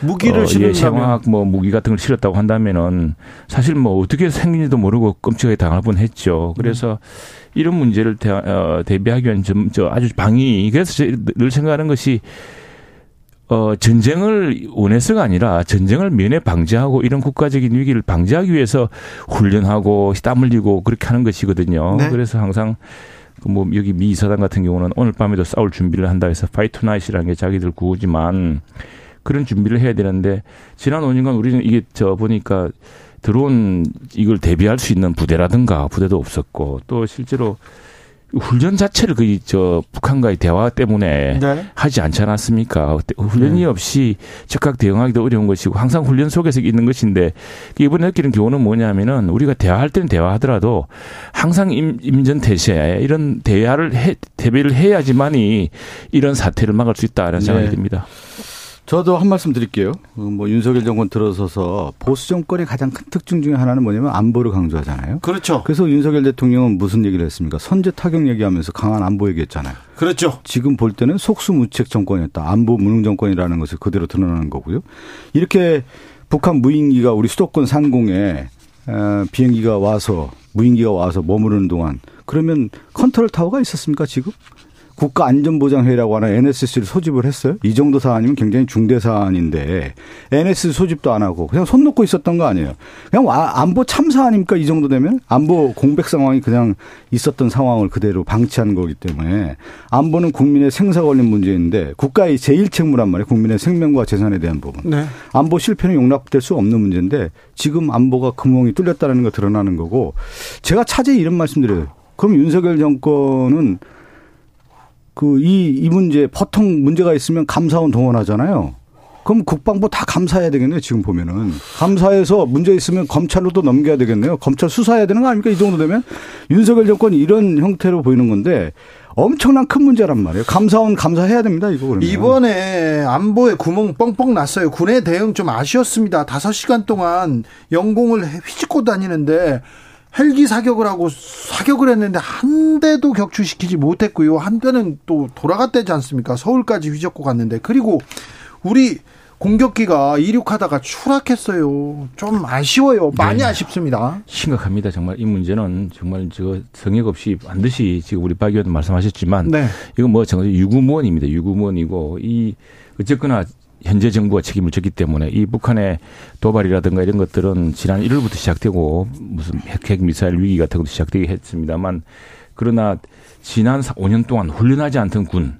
무기를 실은 생화학 뭐 무기 같은 걸 실었다고 한다면은 사실 뭐 어떻게 생긴지도 모르고 끔찍하게 당할 뻔했죠. 그래서 이런 문제를 대비하기 위한 아주 방위. 그래서 늘 생각하는 것이 전쟁을 원해서가 아니라 전쟁을 면해 방지하고 이런 국가적인 위기를 방지하기 위해서 훈련하고 땀 흘리고 그렇게 하는 것이거든요. 네. 그래서 항상 뭐 여기 미 이사단 같은 경우는 오늘 밤에도 싸울 준비를 한다 해서 파이트 투나잇이라는 게 자기들 구호지만 그런 준비를 해야 되는데 지난 5년간 우리는 이게 보니까 드론 이걸 대비할 수 있는 부대라든가 부대도 없었고 또 실제로 훈련 자체를 거의 북한과의 대화 때문에 네. 하지 않지 않았습니까? 훈련이 없이 즉각 대응하기도 어려운 것이고 항상 훈련 속에서 있는 것인데 이번에 느끼는 교훈은 뭐냐면은 우리가 대화할 때는 대화하더라도 항상 임전태세 이런 대비를 해야지만이 이런 사태를 막을 수 있다라는 생각이 듭니다. 저도 한 말씀 드릴게요. 뭐 윤석열 정권 들어서서 보수 정권의 가장 큰 특징 중에 하나는 뭐냐면 안보를 강조하잖아요. 그렇죠. 그래서 윤석열 대통령은 무슨 얘기를 했습니까? 선제 타격 얘기하면서 강한 안보 얘기했잖아요. 그렇죠. 지금 볼 때는 속수무책 정권이었다. 안보 무능 정권이라는 것을 그대로 드러나는 거고요. 이렇게 북한 무인기가 우리 수도권 상공에 무인기가 와서 머무르는 동안 그러면 컨트롤 타워가 있었습니까 지금? 국가안전보장회의라고 하는 NSC를 소집을 했어요. 이 정도 사안이면 굉장히 중대 사안인데 NSC 소집도 안 하고 그냥 손 놓고 있었던 거 아니에요. 그냥 안보 참사 아닙니까? 이 정도 되면 안보 공백 상황이 그냥 있었던 상황을 그대로 방치한 거기 때문에 안보는 국민의 생사 걸린 문제인데 국가의 제1책무란 말이에요. 국민의 생명과 재산에 대한 부분. 네. 안보 실패는 용납될 수 없는 문제인데 지금 안보가 구멍이 뚫렸다는 거 드러나는 거고 제가 차제히 이런 말씀드려요. 그럼 윤석열 정권은 이 문제, 보통 문제가 있으면 감사원 동원하잖아요. 그럼 국방부 다 감사해야 되겠네요, 지금 보면은. 감사해서 문제 있으면 검찰로 또 넘겨야 되겠네요. 검찰 수사해야 되는 거 아닙니까? 이 정도 되면? 윤석열 정권이 이런 형태로 보이는 건데 엄청난 큰 문제란 말이에요. 감사원 감사해야 됩니다, 이거 그러면. 이번에 안보에 구멍 뻥뻥 났어요. 군의 대응 좀 아쉬웠습니다. 5시간 동안 영공을 휘짓고 다니는데 헬기 사격을 하고 사격을 했는데 한 대도 격추시키지 못했고요. 한 대는 또 돌아갔대지 않습니까? 서울까지 휘젓고 갔는데. 그리고 우리 공격기가 이륙하다가 추락했어요. 좀 아쉬워요. 많이 아쉽습니다. 심각합니다. 정말 이 문제는 정말 성역 없이 반드시 지금 우리 박 의원도 말씀하셨지만 이건 뭐 정말 유구무원입니다. 유구무원이고 어쨌거나 현재 정부가 책임을 졌기 때문에 이 북한의 도발이라든가 이런 것들은 지난 1월부터 시작되고 무슨 핵미사일 위기 같은 것도 시작되게 했습니다만 그러나 지난 5년 동안 훈련하지 않던 군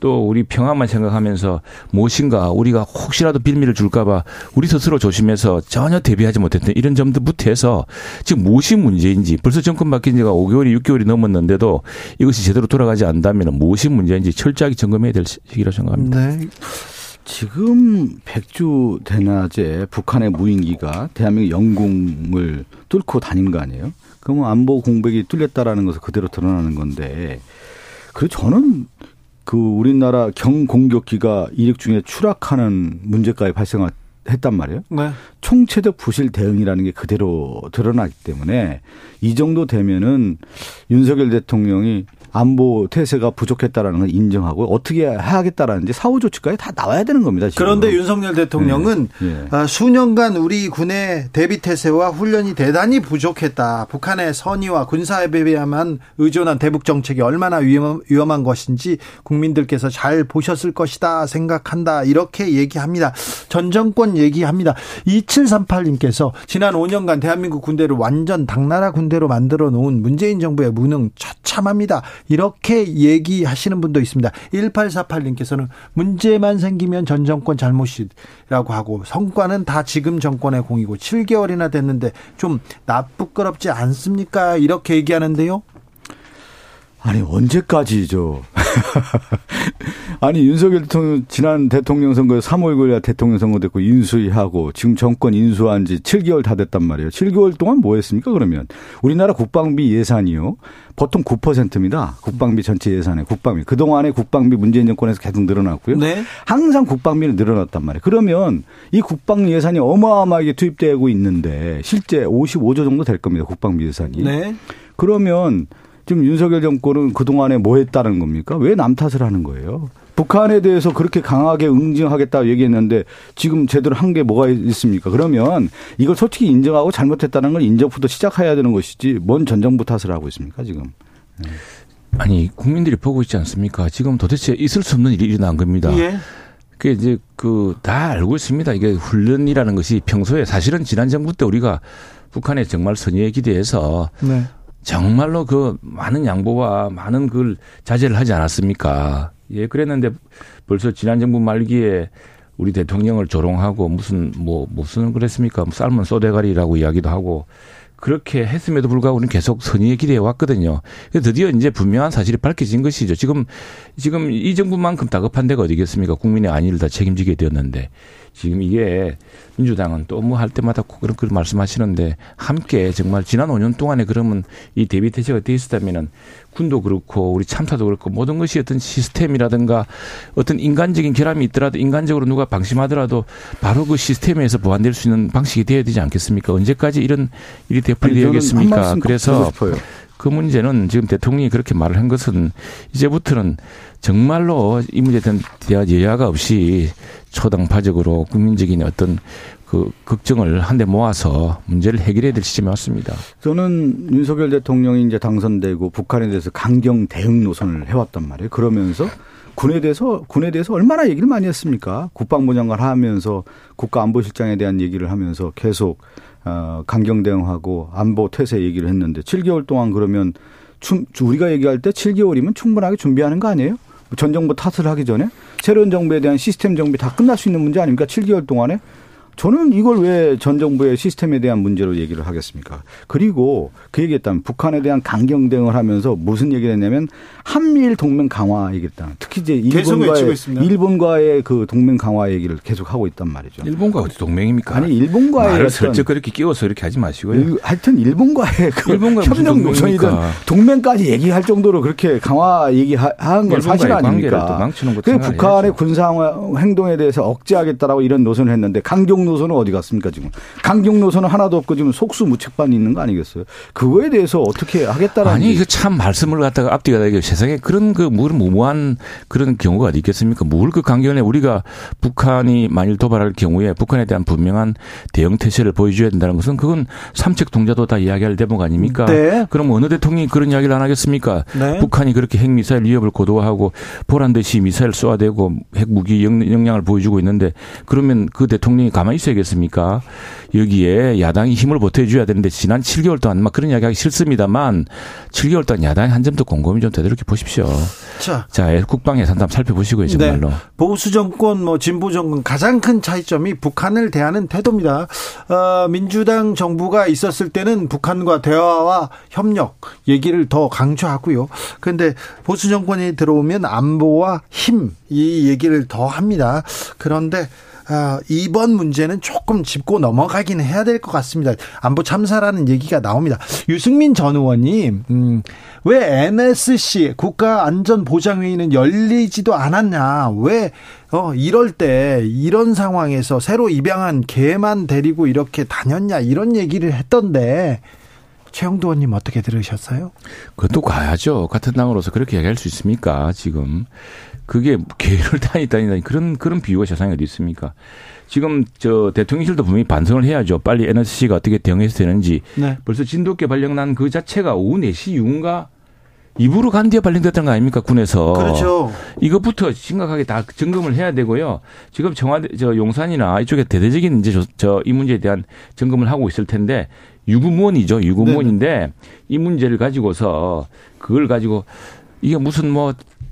또 우리 평화만 생각하면서 무엇인가 우리가 혹시라도 빌미를 줄까 봐 우리 스스로 조심해서 전혀 대비하지 못했던 이런 점들부터 해서 지금 무엇이 문제인지 벌써 정권 바뀐 지가 5개월이 6개월이 넘었는데도 이것이 제대로 돌아가지 않는다면 무엇이 문제인지 철저하게 점검해야 될 시기라고 생각합니다. 네. 지금 100주 대낮에 북한의 무인기가 대한민국 영공을 뚫고 다닌 거 아니에요? 그러면 안보 공백이 뚫렸다라는 것을 그대로 드러나는 건데, 그래서 저는 우리나라 경공격기가 이륙 중에 추락하는 문제까지 발생했단 말이에요. 네. 총체적 부실 대응이라는 게 그대로 드러나기 때문에 이 정도 되면은 윤석열 대통령이 안보 태세가 부족했다라는 걸 인정하고 어떻게 해야겠다라는지 사후 조치까지 다 나와야 되는 겁니다. 지금. 그런데 윤석열 대통령은 수년간 우리 군의 대비 태세와 훈련이 대단히 부족했다. 북한의 선의와 군사협의에만 의존한 대북 정책이 얼마나 위험한 것인지 국민들께서 잘 보셨을 것이다 생각한다. 이렇게 얘기합니다. 전 정권 얘기합니다. 2738님께서 지난 5년간 대한민국 군대를 완전 당나라 군대로 만들어 놓은 문재인 정부의 무능 처참합니다. 이렇게 얘기하시는 분도 있습니다. 1848님께서는 문제만 생기면 전 정권 잘못이라고 하고 성과는 다 지금 정권의 공이고 7개월이나 됐는데 좀 나쁘끄럽지 않습니까? 이렇게 얘기하는데요. 아니 언제까지 저 아니 윤석열 대통령 지난 대통령 선거 3월 9일 대통령 선거 됐고 인수위하고 지금 정권 인수한 지 7개월 다 됐단 말이에요. 7개월 동안 뭐 했습니까? 그러면 우리나라 국방비 예산이요. 보통 9%입니다. 국방비 전체 예산에 국방비. 그동안에 국방비 문재인 정권에서 계속 늘어났고요. 네. 항상 국방비는 늘어났단 말이에요. 그러면 이 국방 예산이 어마어마하게 투입되고 있는데 실제 55조 정도 될 겁니다. 국방비 예산이. 네. 그러면 지금 윤석열 정권은 그동안에 뭐 했다는 겁니까? 왜 남 탓을 하는 거예요? 북한에 대해서 그렇게 강하게 응징하겠다고 얘기했는데 지금 제대로 한 게 뭐가 있습니까? 그러면 이걸 솔직히 인정하고 잘못했다는 걸 인정부터 시작해야 되는 것이지 뭔 전 정부 탓을 하고 있습니까 지금? 네. 아니 국민들이 보고 있지 않습니까? 지금 도대체 있을 수 없는 일이 일어난 겁니다. 예. 그게 이제 그 다 알고 있습니다. 이게 훈련이라는 것이 평소에 사실은 지난 정부 때 우리가 북한에 정말 선의에 기대해서 네. 정말로 그 많은 양보와 많은 그 자제를 하지 않았습니까? 예, 그랬는데 벌써 지난 정부 말기에 우리 대통령을 조롱하고 무슨 그랬습니까? 삶은 쏘대가리라고 이야기도 하고 그렇게 했음에도 불구하고 우리는 계속 선의의 기대해 왔거든요. 드디어 이제 분명한 사실이 밝혀진 것이죠. 지금 이 정부만큼 다급한 데가 어디겠습니까? 국민의 안위를 다 책임지게 되었는데 지금 이게 민주당은 또 뭐 할 때마다 그런 말씀하시는데 함께 정말 지난 5년 동안에 그러면 이 대비 태세가 돼 있었다면은 군도 그렇고 우리 참사도 그렇고 모든 것이 어떤 시스템이라든가 어떤 인간적인 결함이 있더라도 인간적으로 누가 방심하더라도 바로 그 시스템에서 보완될 수 있는 방식이 되어야 되지 않겠습니까? 언제까지 이런 일이 되풀이되겠습니까? 그래서 그 문제는 지금 대통령이 그렇게 말을 한 것은 이제부터는 정말로 이 문제에 대한 여야가 없이 초당파적으로 국민적인 어떤 그 걱정을 한데 모아서 문제를 해결해야 될 시점이 왔습니다. 저는 윤석열 대통령이 이제 당선되고 북한에 대해서 강경 대응 노선을 해왔단 말이에요. 그러면서 군에 대해서 얼마나 얘기를 많이 했습니까? 국방부 장관 하면서 국가안보실장에 대한 얘기를 하면서 계속 강경 대응하고 안보 태세 얘기를 했는데 7개월 동안 그러면 우리가 얘기할 때 7개월이면 충분하게 준비하는 거 아니에요? 전 정부 탓을 하기 전에 새로운 정부에 대한 시스템 정비 다 끝날 수 있는 문제 아닙니까? 7개월 동안에. 저는 이걸 왜 전 정부의 시스템에 대한 문제로 얘기를 하겠습니까? 그리고 그 얘기했다면 북한에 대한 강경 대응을 하면서 무슨 얘기를 했냐면 한미일 동맹 강화 얘기했다. 특히 이제 일본과의 그 동맹 강화 얘기를 계속 하고 있단 말이죠. 일본과 어디 동맹입니까? 아니 일본과의 말을 슬쩍 그렇게 끼워서 이렇게 하지 마시고요. 하여튼 일본과의 그 협력 노선이든 동맹까지 얘기할 정도로 그렇게 강화 얘기한 건 사실 아닙니까? 그 북한의 군사 행동에 대해서 억제하겠다라고 이런 노선을 했는데 강경 노선은 어디 갔습니까 지금? 강경 노선은 하나도 없고 지금 속수무책반이 있는 거 아니겠어요? 그거에 대해서 어떻게 하겠다라는. 아니 이거 참 말씀을 갖다가 앞뒤가 다르게 세상에 그런 그 무모한 그런 경우가 어디 있겠습니까? 뭘 그 강경에 우리가 북한이 만일 도발할 경우에 북한에 대한 분명한 대응 태세를 보여줘야 된다는 것은 그건 삼책 동자도 다 이야기할 대목 아닙니까? 네. 그럼 어느 대통령이 그런 이야기를 안 하겠습니까? 네. 북한이 그렇게 핵미사일 위협을 고도화하고 보란듯이 미사일 쏘아대고 핵무기 역량을 보여주고 있는데 그러면 그 대통령이 가만히 있어야겠습니까? 여기에 야당이 힘을 보태줘야 되는데 지난 7개월 동안 막 그런 이야기하기 싫습니다만 7개월 동안 야당이 한 점도 곰곰이 좀 되도록 보십시오. 자, 국방 예산 한번 살펴보시고요. 정말로. 네. 보수 정권 뭐 진보 정권 가장 큰 차이점이 북한을 대하는 태도입니다. 민주당 정부가 있었을 때는 북한과 대화와 협력 얘기를 더 강조하고요. 그런데 보수 정권이 들어오면 안보와 힘 이 얘기를 더 합니다. 그런데 이번 문제는 조금 짚고 넘어가긴 해야 될 것 같습니다. 안보 참사라는 얘기가 나옵니다. 유승민 전 의원이 왜 NSC 국가안전보장회의는 열리지도 않았냐. 왜 이럴 때 이런 상황에서 새로 입양한 개만 데리고 이렇게 다녔냐 이런 얘기를 했던데 최영도 의원님 어떻게 들으셨어요? 그것도 가야죠. 같은 당으로서 그렇게 얘기할 수 있습니까 지금. 그게 개를 다니다니 그런 비유가 세상에 어디 있습니까? 지금 저 대통령실도 분명히 반성을 해야죠. 빨리 NSC가 어떻게 대응해서 되는지. 네. 벌써 진도 있게 발령난 그 자체가 오후 4시 이후인가 2부로 간 뒤에 발령됐다는 거 아닙니까? 군에서. 그렇죠. 이것부터 심각하게 다 점검을 해야 되고요. 지금 청와대 저 용산이나 이쪽에 대대적인 이제 이 문제에 대한 점검을 하고 있을 텐데 유구무원이죠. 유구무원인데 네네. 이 문제를 가지고서 그걸 가지고 이게 무슨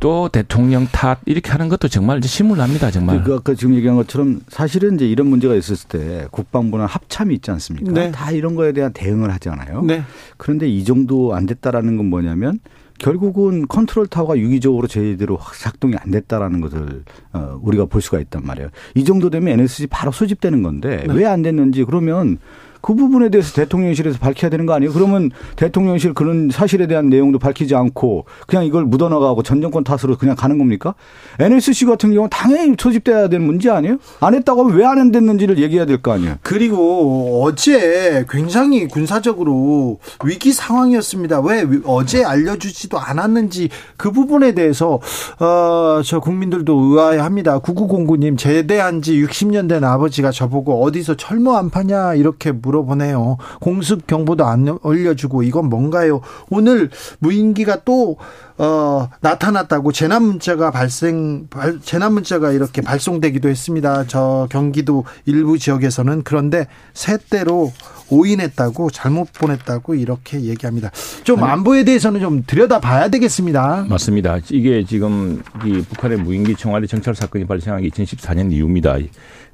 또 대통령 탓 이렇게 하는 것도 정말 이제 심울합니다 정말. 그 아까 지금 얘기한 것처럼 사실은 이제 이런 문제가 있었을 때 국방부나 합참이 있지 않습니까? 네. 다 이런 거에 대한 대응을 하잖아요. 네. 그런데 이 정도 안 됐다라는 건 뭐냐면 결국은 컨트롤 타워가 유기적으로 제대로 작동이 안 됐다라는 것을 우리가 볼 수가 있단 말이에요. 이 정도 되면 NSC 바로 수집되는 건데 네. 왜 안 됐는지 그러면 그 부분에 대해서 대통령실에서 밝혀야 되는 거 아니에요? 그러면 대통령실 그런 사실에 대한 내용도 밝히지 않고 그냥 이걸 묻어나가고 전 정권 탓으로 그냥 가는 겁니까? NSC 같은 경우는 당연히 소집돼야 되는 문제 아니에요? 안 했다고 하면 왜 안 됐는지를 얘기해야 될 거 아니에요? 그리고 어제 굉장히 군사적으로 위기 상황이었습니다. 왜 어제 알려주지도 않았는지 그 부분에 대해서 저 국민들도 의아해합니다. 9909님 제대한 지 60년 된 아버지가 저보고 어디서 철모 안 파냐 이렇게 물어보네요. 공습 경보도 안 올려주고 이건 뭔가요? 오늘 무인기가 또 나타났다고 재난 문자가 이렇게 발송되기도 했습니다. 저 경기도 일부 지역에서는. 그런데 셋대로 오인했다고 잘못 보냈다고 이렇게 얘기합니다. 좀 안보에 대해서는 좀 들여다봐야 되겠습니다. 맞습니다. 이게 지금 이 북한의 무인기 청와대 정찰 사건이 발생한 게 2014년 이후입니다.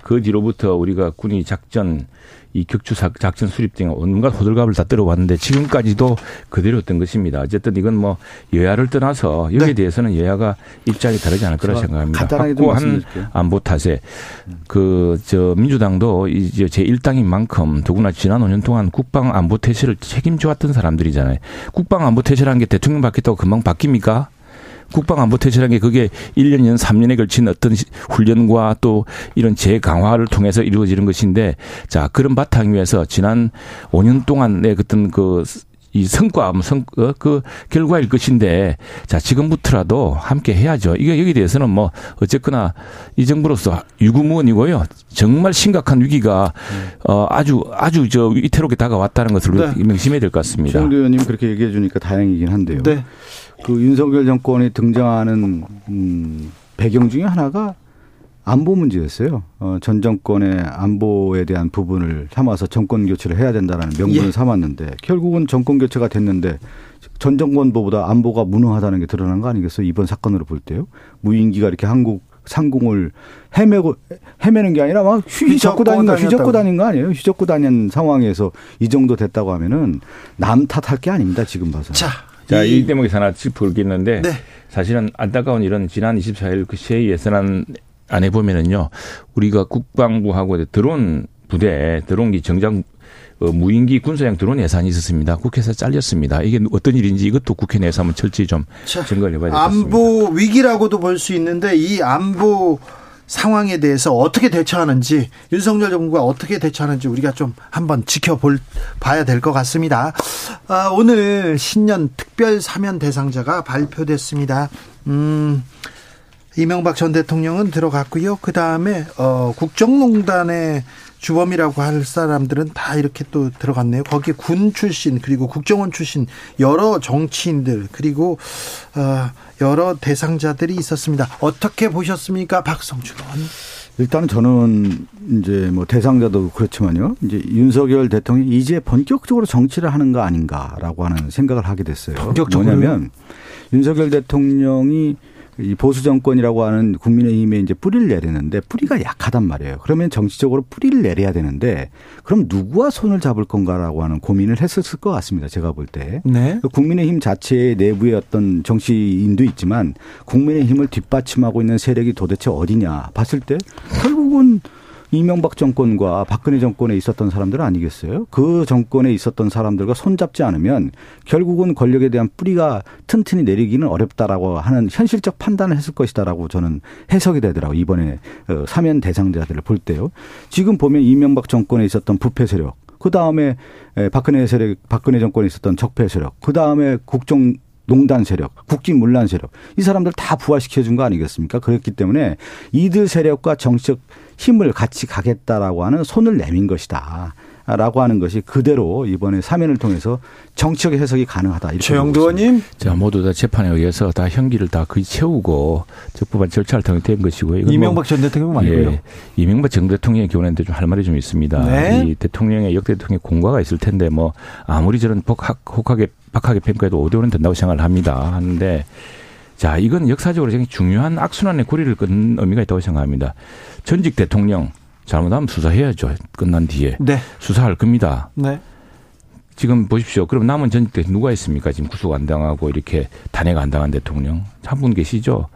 그 뒤로부터 우리가 군이 작전 이 격추 작전 수립 등 온갖 호들갑을 다 들어왔는데 지금까지도 그대로였던 것입니다. 어쨌든 이건 뭐 여야를 떠나서 여기에 네. 대해서는 여야가 입장이 다르지 않을 거라 생각합니다. 확고한 안보 탓에 저 민주당도 이제 제1당인 만큼 더구나 지난 5년 동안 국방 안보 태세를 책임져 왔던 사람들이잖아요. 국방 안보 태세라는 게 대통령 바뀌었다고 금방 바뀝니까? 국방안보태세라는 게 그게 1년, 3년에 걸친 어떤 훈련과 또 이런 재강화를 통해서 이루어지는 것인데, 자, 그런 바탕 위에서 지난 5년 동안의 어떤 이 그 결과일 것인데, 자, 지금부터라도 함께 해야죠. 이게 여기에 대해서는 뭐, 어쨌거나 이 정부로서 유구무원이고요. 정말 심각한 위기가, 아주 이태롭게 다가왔다는 것을 네. 명심해야 될 것 같습니다. 정도 의원님 그렇게 얘기해 주니까 다행이긴 한데요. 네. 그 윤석열 정권이 등장하는 배경 중에 하나가 안보 문제였어요. 전 정권의 안보에 대한 부분을 삼아서 정권 교체를 해야 된다라는 명분을 예. 삼았는데 결국은 정권 교체가 됐는데 전 정권보다 안보가 무능하다는 게 드러난 거 아니겠어요? 이번 사건으로 볼 때요. 무인기가 이렇게 한국 상공을 헤매는 게 아니라 막 휘젓고 다닌 거 아니에요? 휘젓고 다닌 상황에서 이 정도 됐다고 하면은 남 탓할 게 아닙니다. 지금 봐서. 자, 이 대목에서 하나 짚을 게 있는데 네. 사실은 안타까운 이런 지난 24일 그 시의 예산안 안에 보면은요. 우리가 국방부하고 드론 부대에 드론기 정장 무인기 군사용 드론 예산이 있었습니다. 국회에서 잘렸습니다. 이게 어떤 일인지 이것도 국회 내에서 한번 철저히 좀 증거를 해봐야 될 것 같습니다. 안보 위기라고도 볼 수 있는데 이 안보 상황에 대해서 어떻게 대처하는지 윤석열 정부가 어떻게 대처하는지 우리가 좀 한번 지켜봐야 될 것 같습니다. 오늘 신년 특별 사면 대상자가 발표됐습니다. 이명박 전 대통령은 들어갔고요. 그다음에 국정농단의 주범이라고 할 사람들은 다 이렇게 또 들어갔네요. 거기에 군 출신 그리고 국정원 출신 여러 정치인들 그리고 여러 대상자들이 있었습니다. 어떻게 보셨습니까, 박성준 의원? 일단은 저는 이제 뭐 대상자도 그렇지만요. 이제 윤석열 대통령이 이제 본격적으로 정치를 하는 거 아닌가라고 하는 생각을 하게 됐어요. 본격적으로 뭐냐면 윤석열 대통령이 이 보수 정권이라고 하는 국민의힘에 이제 뿌리를 내리는데 뿌리가 약하단 말이에요. 그러면 정치적으로 뿌리를 내려야 되는데 그럼 누구와 손을 잡을 건가라고 하는 고민을 했었을 것 같습니다. 제가 볼 때. 네. 국민의힘 자체의 내부의 어떤 정치인도 있지만 국민의힘을 뒷받침하고 있는 세력이 도대체 어디냐 봤을 때 결국은 이명박 정권과 박근혜 정권에 있었던 사람들 아니겠어요? 그 정권에 있었던 사람들과 손잡지 않으면 결국은 권력에 대한 뿌리가 튼튼히 내리기는 어렵다라고 하는 현실적 판단을 했을 것이다라고 저는 해석이 되더라고요. 이번에 사면 대상자들을 볼 때요. 지금 보면 이명박 정권에 있었던 부패 세력, 그다음에 박근혜 정권에 있었던 적폐 세력, 그다음에 국정농단 세력, 국기문란 세력. 이 사람들 다 부활시켜준 거 아니겠습니까? 그렇기 때문에 이들 세력과 정치적 힘을 같이 가겠다라고 하는 손을 내민 것이다 라고 하는 것이 그대로 이번에 사면을 통해서 정치적 해석이 가능하다. 최영도 의원님. 자, 모두 다 재판에 의해서 다 형기를 다 거의 채우고 적법한 절차를 통해 된 것이고요. 이건 이명박 전 대통령 아니고요. 예, 이명박 전 대통령의 경우에는 좀 할 말이 좀 있습니다. 네. 이 대통령의 역대 대통령 공과가 있을 텐데 뭐 아무리 저런 혹하게 평가해도 5대5는 된다고 생각을 합니다. 하는데 자, 이건 역사적으로 굉장히 중요한 악순환의 고리를 끊는 의미가 있다고 생각합니다. 전직 대통령 잘못하면 수사해야죠. 끝난 뒤에. 네. 수사할 겁니다. 네. 지금 보십시오. 그럼 남은 전직 누가 있습니까? 지금 구속 안 당하고 이렇게 탄핵 안 당한 대통령 한 분 계시죠?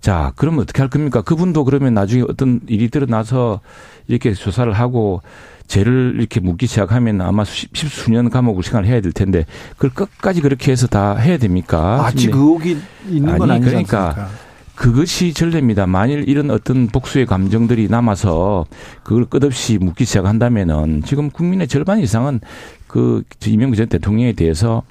자, 그러면 어떻게 할 겁니까? 그분도 그러면 나중에 어떤 일이 드러나서 이렇게 조사를 하고 죄를 이렇게 묻기 시작하면 아마 십수년 감옥을 생활을 해야 될 텐데 그걸 끝까지 그렇게 해서 다 해야 됩니까? 아직 의혹이 있는 건 아니지 않습니까? 그러니까 그것이 전례입니다. 만일 이런 어떤 복수의 감정들이 남아서 그걸 끝없이 묻기 시작한다면은 지금 국민의 절반 이상은 그 이명박 전 대통령에 대해서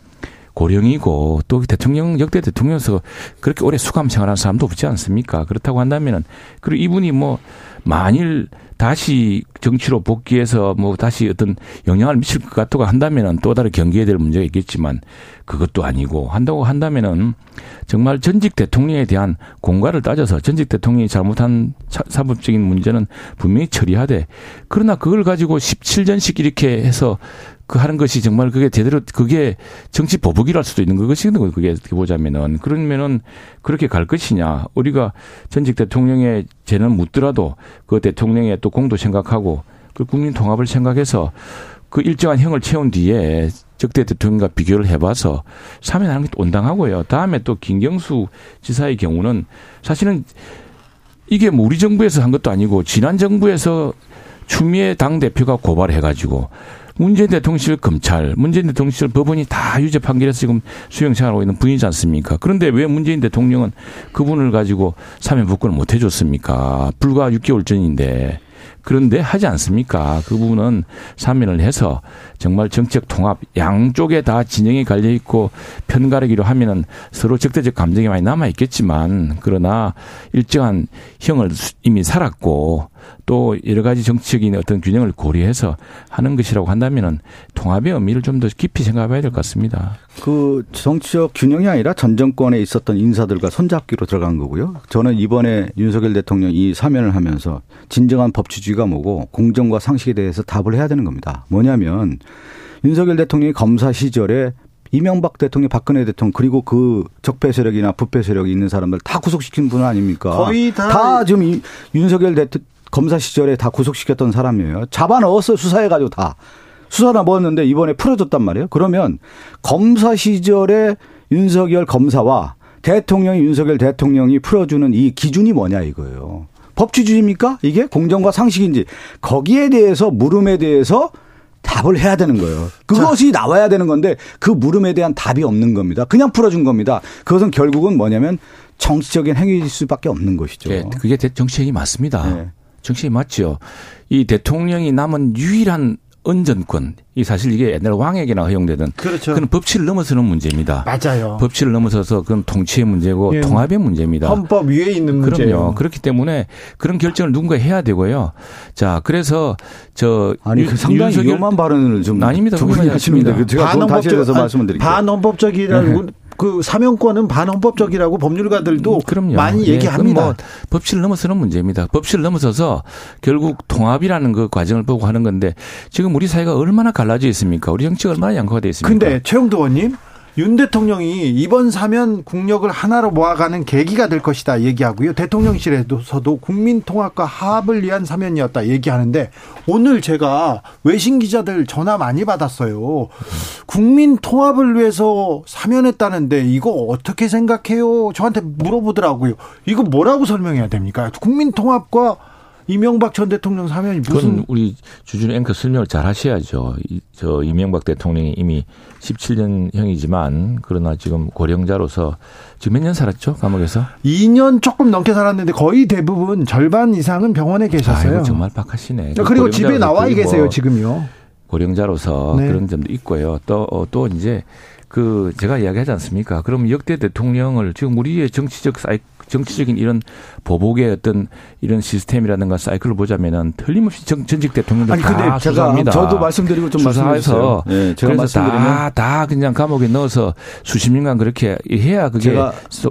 고령이고 또 대통령 역대 대통령에서 그렇게 오래 수감 생활한 사람도 없지 않습니까? 그렇다고 한다면은 그리고 이분이 뭐 만일 다시 정치로 복귀해서 뭐 다시 어떤 영향을 미칠 것 같다고 한다면은 또 다른 경계해야 될 문제가 있겠지만 그것도 아니고 한다고 한다면은 정말 전직 대통령에 대한 공과를 따져서 전직 대통령이 잘못한 사법적인 문제는 분명히 처리하되 그러나 그걸 가지고 17년씩 이렇게 해서 그 하는 것이 정말 그게 제대로 그게 정치 보복이랄 수도 있는 것이거든요. 그게 어떻게 보자면은 그러면은 그렇게 갈 것이냐. 우리가 전직 대통령의 죄는 묻더라도 그 대통령의 또 공도 생각하고 그 국민 통합을 생각해서 그 일정한 형을 채운 뒤에 적대 대통령과 비교를 해봐서 사면하는 게 온당하고요. 다음에 또 김경수 지사의 경우는 사실은 이게 뭐 우리 정부에서 한 것도 아니고 지난 정부에서 추미애 당대표가 고발해가지고 문재인 대통령실 검찰, 문재인 대통령실 법원이 다 유죄 판결해서 지금 수용생활하고 있는 분이지 않습니까? 그런데 왜 문재인 대통령은 그분을 가지고 사면 복권을 못 해줬습니까? 불과 6개월 전인데. 그런데 하지 않습니까? 그 부분은 사면을 해서 정말 정책 통합 양쪽에 다 진영이 갈려있고 편가르기로 하면은 서로 적대적 감정이 많이 남아있겠지만 그러나 일정한 형을 이미 살았고 또 여러 가지 정치적인 어떤 균형을 고려해서 하는 것이라고 한다면은 통합의 의미를 좀 더 깊이 생각해봐야 될 것 같습니다. 그 정치적 균형이 아니라 전 정권에 있었던 인사들과 손잡기로 들어간 거고요. 저는 이번에 윤석열 대통령이 사면을 하면서 진정한 법치주의가 뭐고 공정과 상식에 대해서 답을 해야 되는 겁니다. 뭐냐면 윤석열 대통령이 검사 시절에 이명박 대통령, 박근혜 대통령 그리고 그 적폐 세력이나 부패 세력이 있는 사람들 다 구속시킨 분 아닙니까? 거의 다 지금 윤석열 대통령 검사 시절에 다 구속시켰던 사람이에요. 잡아넣었어요. 수사해가지고 다. 수사나 먹었는데 이번에 풀어줬단 말이에요. 그러면 검사 시절에 윤석열 검사와 대통령이 윤석열 대통령이 풀어주는 이 기준이 뭐냐 이거예요. 법치주의입니까? 이게 공정과 상식인지. 거기에 대해서 물음에 대해서 답을 해야 되는 거예요. 그것이 나와야 되는 건데 그 물음에 대한 답이 없는 겁니다. 그냥 풀어준 겁니다. 그것은 결국은 뭐냐면 정치적인 행위일 수밖에 없는 것이죠. 네, 그게 정치행위 맞습니다. 네. 정치행위 맞죠. 이 대통령이 남은 유일한 은전권. 이 사실 이게 옛날 왕에게나 허용되던 그렇죠. 그건 법치를 넘어서는 문제입니다. 맞아요. 법치를 넘어서서 그건 통치의 문제고 예. 통합의 문제입니다. 헌법 위에 있는 문제예요. 그럼요. 그렇기 때문에 그런 결정을 누군가 해야 되고요. 자, 그래서 저 상당히 위험한 발언을 좀 아닙니다. 하십니다. 제가 그건 다시 해서 말씀드릴게요. 반헌법적이라고 그 사면권은 반헌법적이라고 법률가들도 그럼요. 많이 얘기합니다. 뭐 법치를 넘어서는 문제입니다. 법치를 넘어서서 결국 통합이라는 그 과정을 보고 하는 건데 지금 우리 사회가 얼마나 갈라져 있습니까? 우리 정치가 얼마나 양극화가 되어 있습니까? 그런데 최영도 의원님, 윤 대통령이 이번 사면 국력을 하나로 모아가는 계기가 될 것이다 얘기하고요. 대통령실에서도 국민통합과 화합을 위한 사면이었다 얘기하는데 오늘 제가 외신 기자들 전화 많이 받았어요. 국민통합을 위해서 사면했다는데 이거 어떻게 생각해요? 저한테 물어보더라고요. 이거 뭐라고 설명해야 됩니까? 국민통합과 이명박 전 대통령 사면이 무슨. 그건 우리 주준우 앵커 설명을 잘 하셔야죠. 저 이명박 대통령이 이미 17년형이지만 그러나 지금 고령자로서 지금 몇 년 살았죠? 감옥에서? 2년 조금 넘게 살았는데 거의 대부분 절반 이상은 병원에 계셨어요. 아이고, 정말 박하시네. 그리고 집에 나와 계세요 지금요. 고령자로서 네. 그런 점도 있고요. 또 이제 그 제가 이야기하지 않습니까? 그럼 역대 대통령을 지금 우리의 정치적 사이클 정치적인 이런 보복의 어떤 이런 시스템이라든가 사이클을 보자면은 틀림없이 전직 대통령들 아니, 근데 다 수사합니다. 저도 말씀드리고 좀 말씀해서 네, 제가 말씀드리면 다 그냥 감옥에 넣어서 수십 년간 그렇게 해야 그게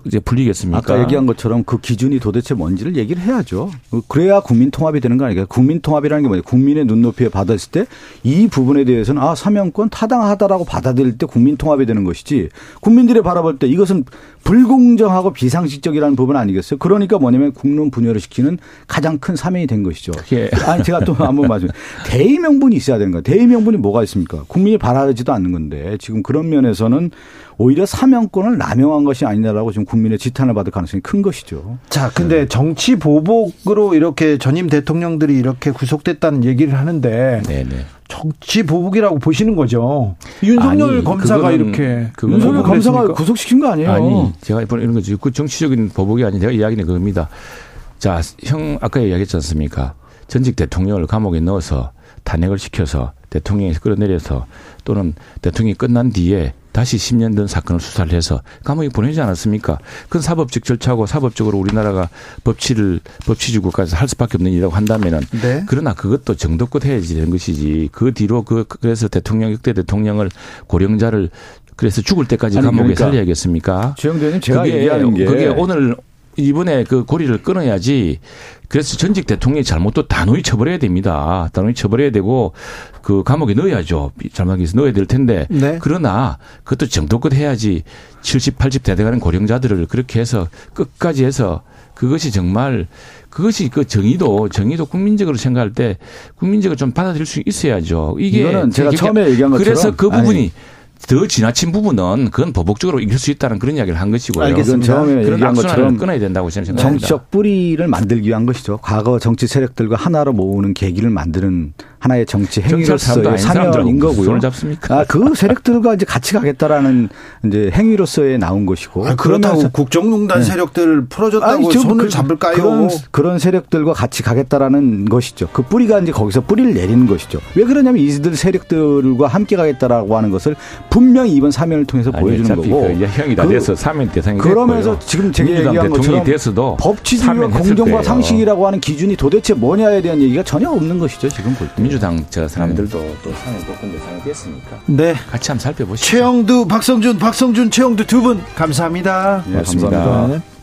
이제 불리겠습니까? 아까 얘기한 것처럼 그 기준이 도대체 뭔지를 얘기를 해야죠. 그래야 국민 통합이 되는 거 아니에요? 국민 통합이라는 게 뭐냐? 국민의 눈높이에 받았을 때 이 부분에 대해서는 아 사면권 타당하다라고 받아들일 때 국민 통합이 되는 것이지 국민들이 바라볼 때 이것은 불공정하고 비상식적이라는 부분. 부분 아니겠어요? 그러니까 뭐냐면 국론 분열을 시키는 가장 큰 사명이 된 것이죠. 예. 아니 제가 또 한번 말씀드리면 대의 명분이 있어야 되는 거예요. 대의 명분이 뭐가 있습니까? 국민이 바라지도 않는 건데 지금 그런 면에서는 오히려 사명권을 남용한 것이 아니냐라고 지금 국민의 지탄을 받을 가능성이 큰 것이죠. 자, 근데 정치 보복으로 이렇게 전임 대통령들이 이렇게 구속됐다는 얘기를 하는데 네네. 정치 보복이라고 보시는 거죠. 윤석열 아니, 검사가 이렇게. 윤석열 검사가 구속시킨 거 아니에요? 아니, 제가 이번에 이런 거죠. 그 정치적인 보복이 아닌 제가 이야기는 그겁니다. 자, 형 아까 이야기했지 않습니까? 전직 대통령을 감옥에 넣어서 탄핵을 시켜서 대통령에서 끌어내려서 또는 대통령이 끝난 뒤에 다시 10년 된 사건을 수사를 해서 감옥에 보내지 않았습니까? 그건 사법적 절차고 사법적으로 우리나라가 법치주의 국가에서 할 수밖에 없는 일이라고 한다면은 네. 그러나 그것도 정도껏 해야지 되는 것이지 그 뒤로 그래서 대통령 역대 대통령을 고령자를 그래서 죽을 때까지 아니, 감옥에 그러니까, 살려야겠습니까? 주영재님 제가 얘기하는 게 그게 오늘 이번에 그 고리를 끊어야지. 그래서 전직 대통령이 잘못도 단호히 처벌해야 됩니다. 단호히 처벌해야 되고 그 감옥에 넣어야죠. 잘못해서 넣어야 될 텐데. 네. 그러나 그것도 정도껏 해야지 70, 80대 돼가는 고령자들을 그렇게 해서 끝까지 해서 그것이 정말 그것이 그 정의도 국민적으로 생각할 때 국민적으로 좀 받아들일 수 있어야죠. 이게 이거는 제가 처음에 얘기한 것처럼. 그래서 그 부분이. 아니. 더 지나친 부분은 그건 보복적으로 이길 수 있다는 그런 이야기를 한 것이고요. 알겠습니다. 그런 악순환을 끊어야 된다고 저는 생각합니다. 정치적 뿌리를 만들기 위한 것이죠. 과거 정치 세력들과 하나로 모으는 계기를 만드는 하나의 정치 행위로서의 사명인 거고요. 잡습니까? 아, 그 세력들과 이제 같이 가겠다라는 이제 행위로서의 나온 것이고. 아, 그렇다고 국정농단 네. 세력들을 풀어줬다고 아니, 손을 잡을까요? 그런 세력들과 같이 가겠다라는 것이죠. 그 뿌리가 이제 거기서 뿌리를 내리는 것이죠. 왜 그러냐면 이들 세력들과 함께 가겠다라고 하는 것을 분명히 이번 사면을 통해서 아니, 보여주는 거고. 그 형이 다 돼서 사면 대상이 됐고요. 그러면서 지금 제가 얘기한 것처럼 법치주의와 공정과 상식이라고 하는 기준이 도대체 뭐냐에 대한 얘기가 전혀 없는 것이죠. 지금 볼 때. 민주당 저 사람들도 또 사면 복권 대상이 됐으니까. 네. 같이 한번 살펴보시죠. 최영두, 박성준, 최영두 두 분 감사합니다. 네, 고맙습니다. 감사합니다.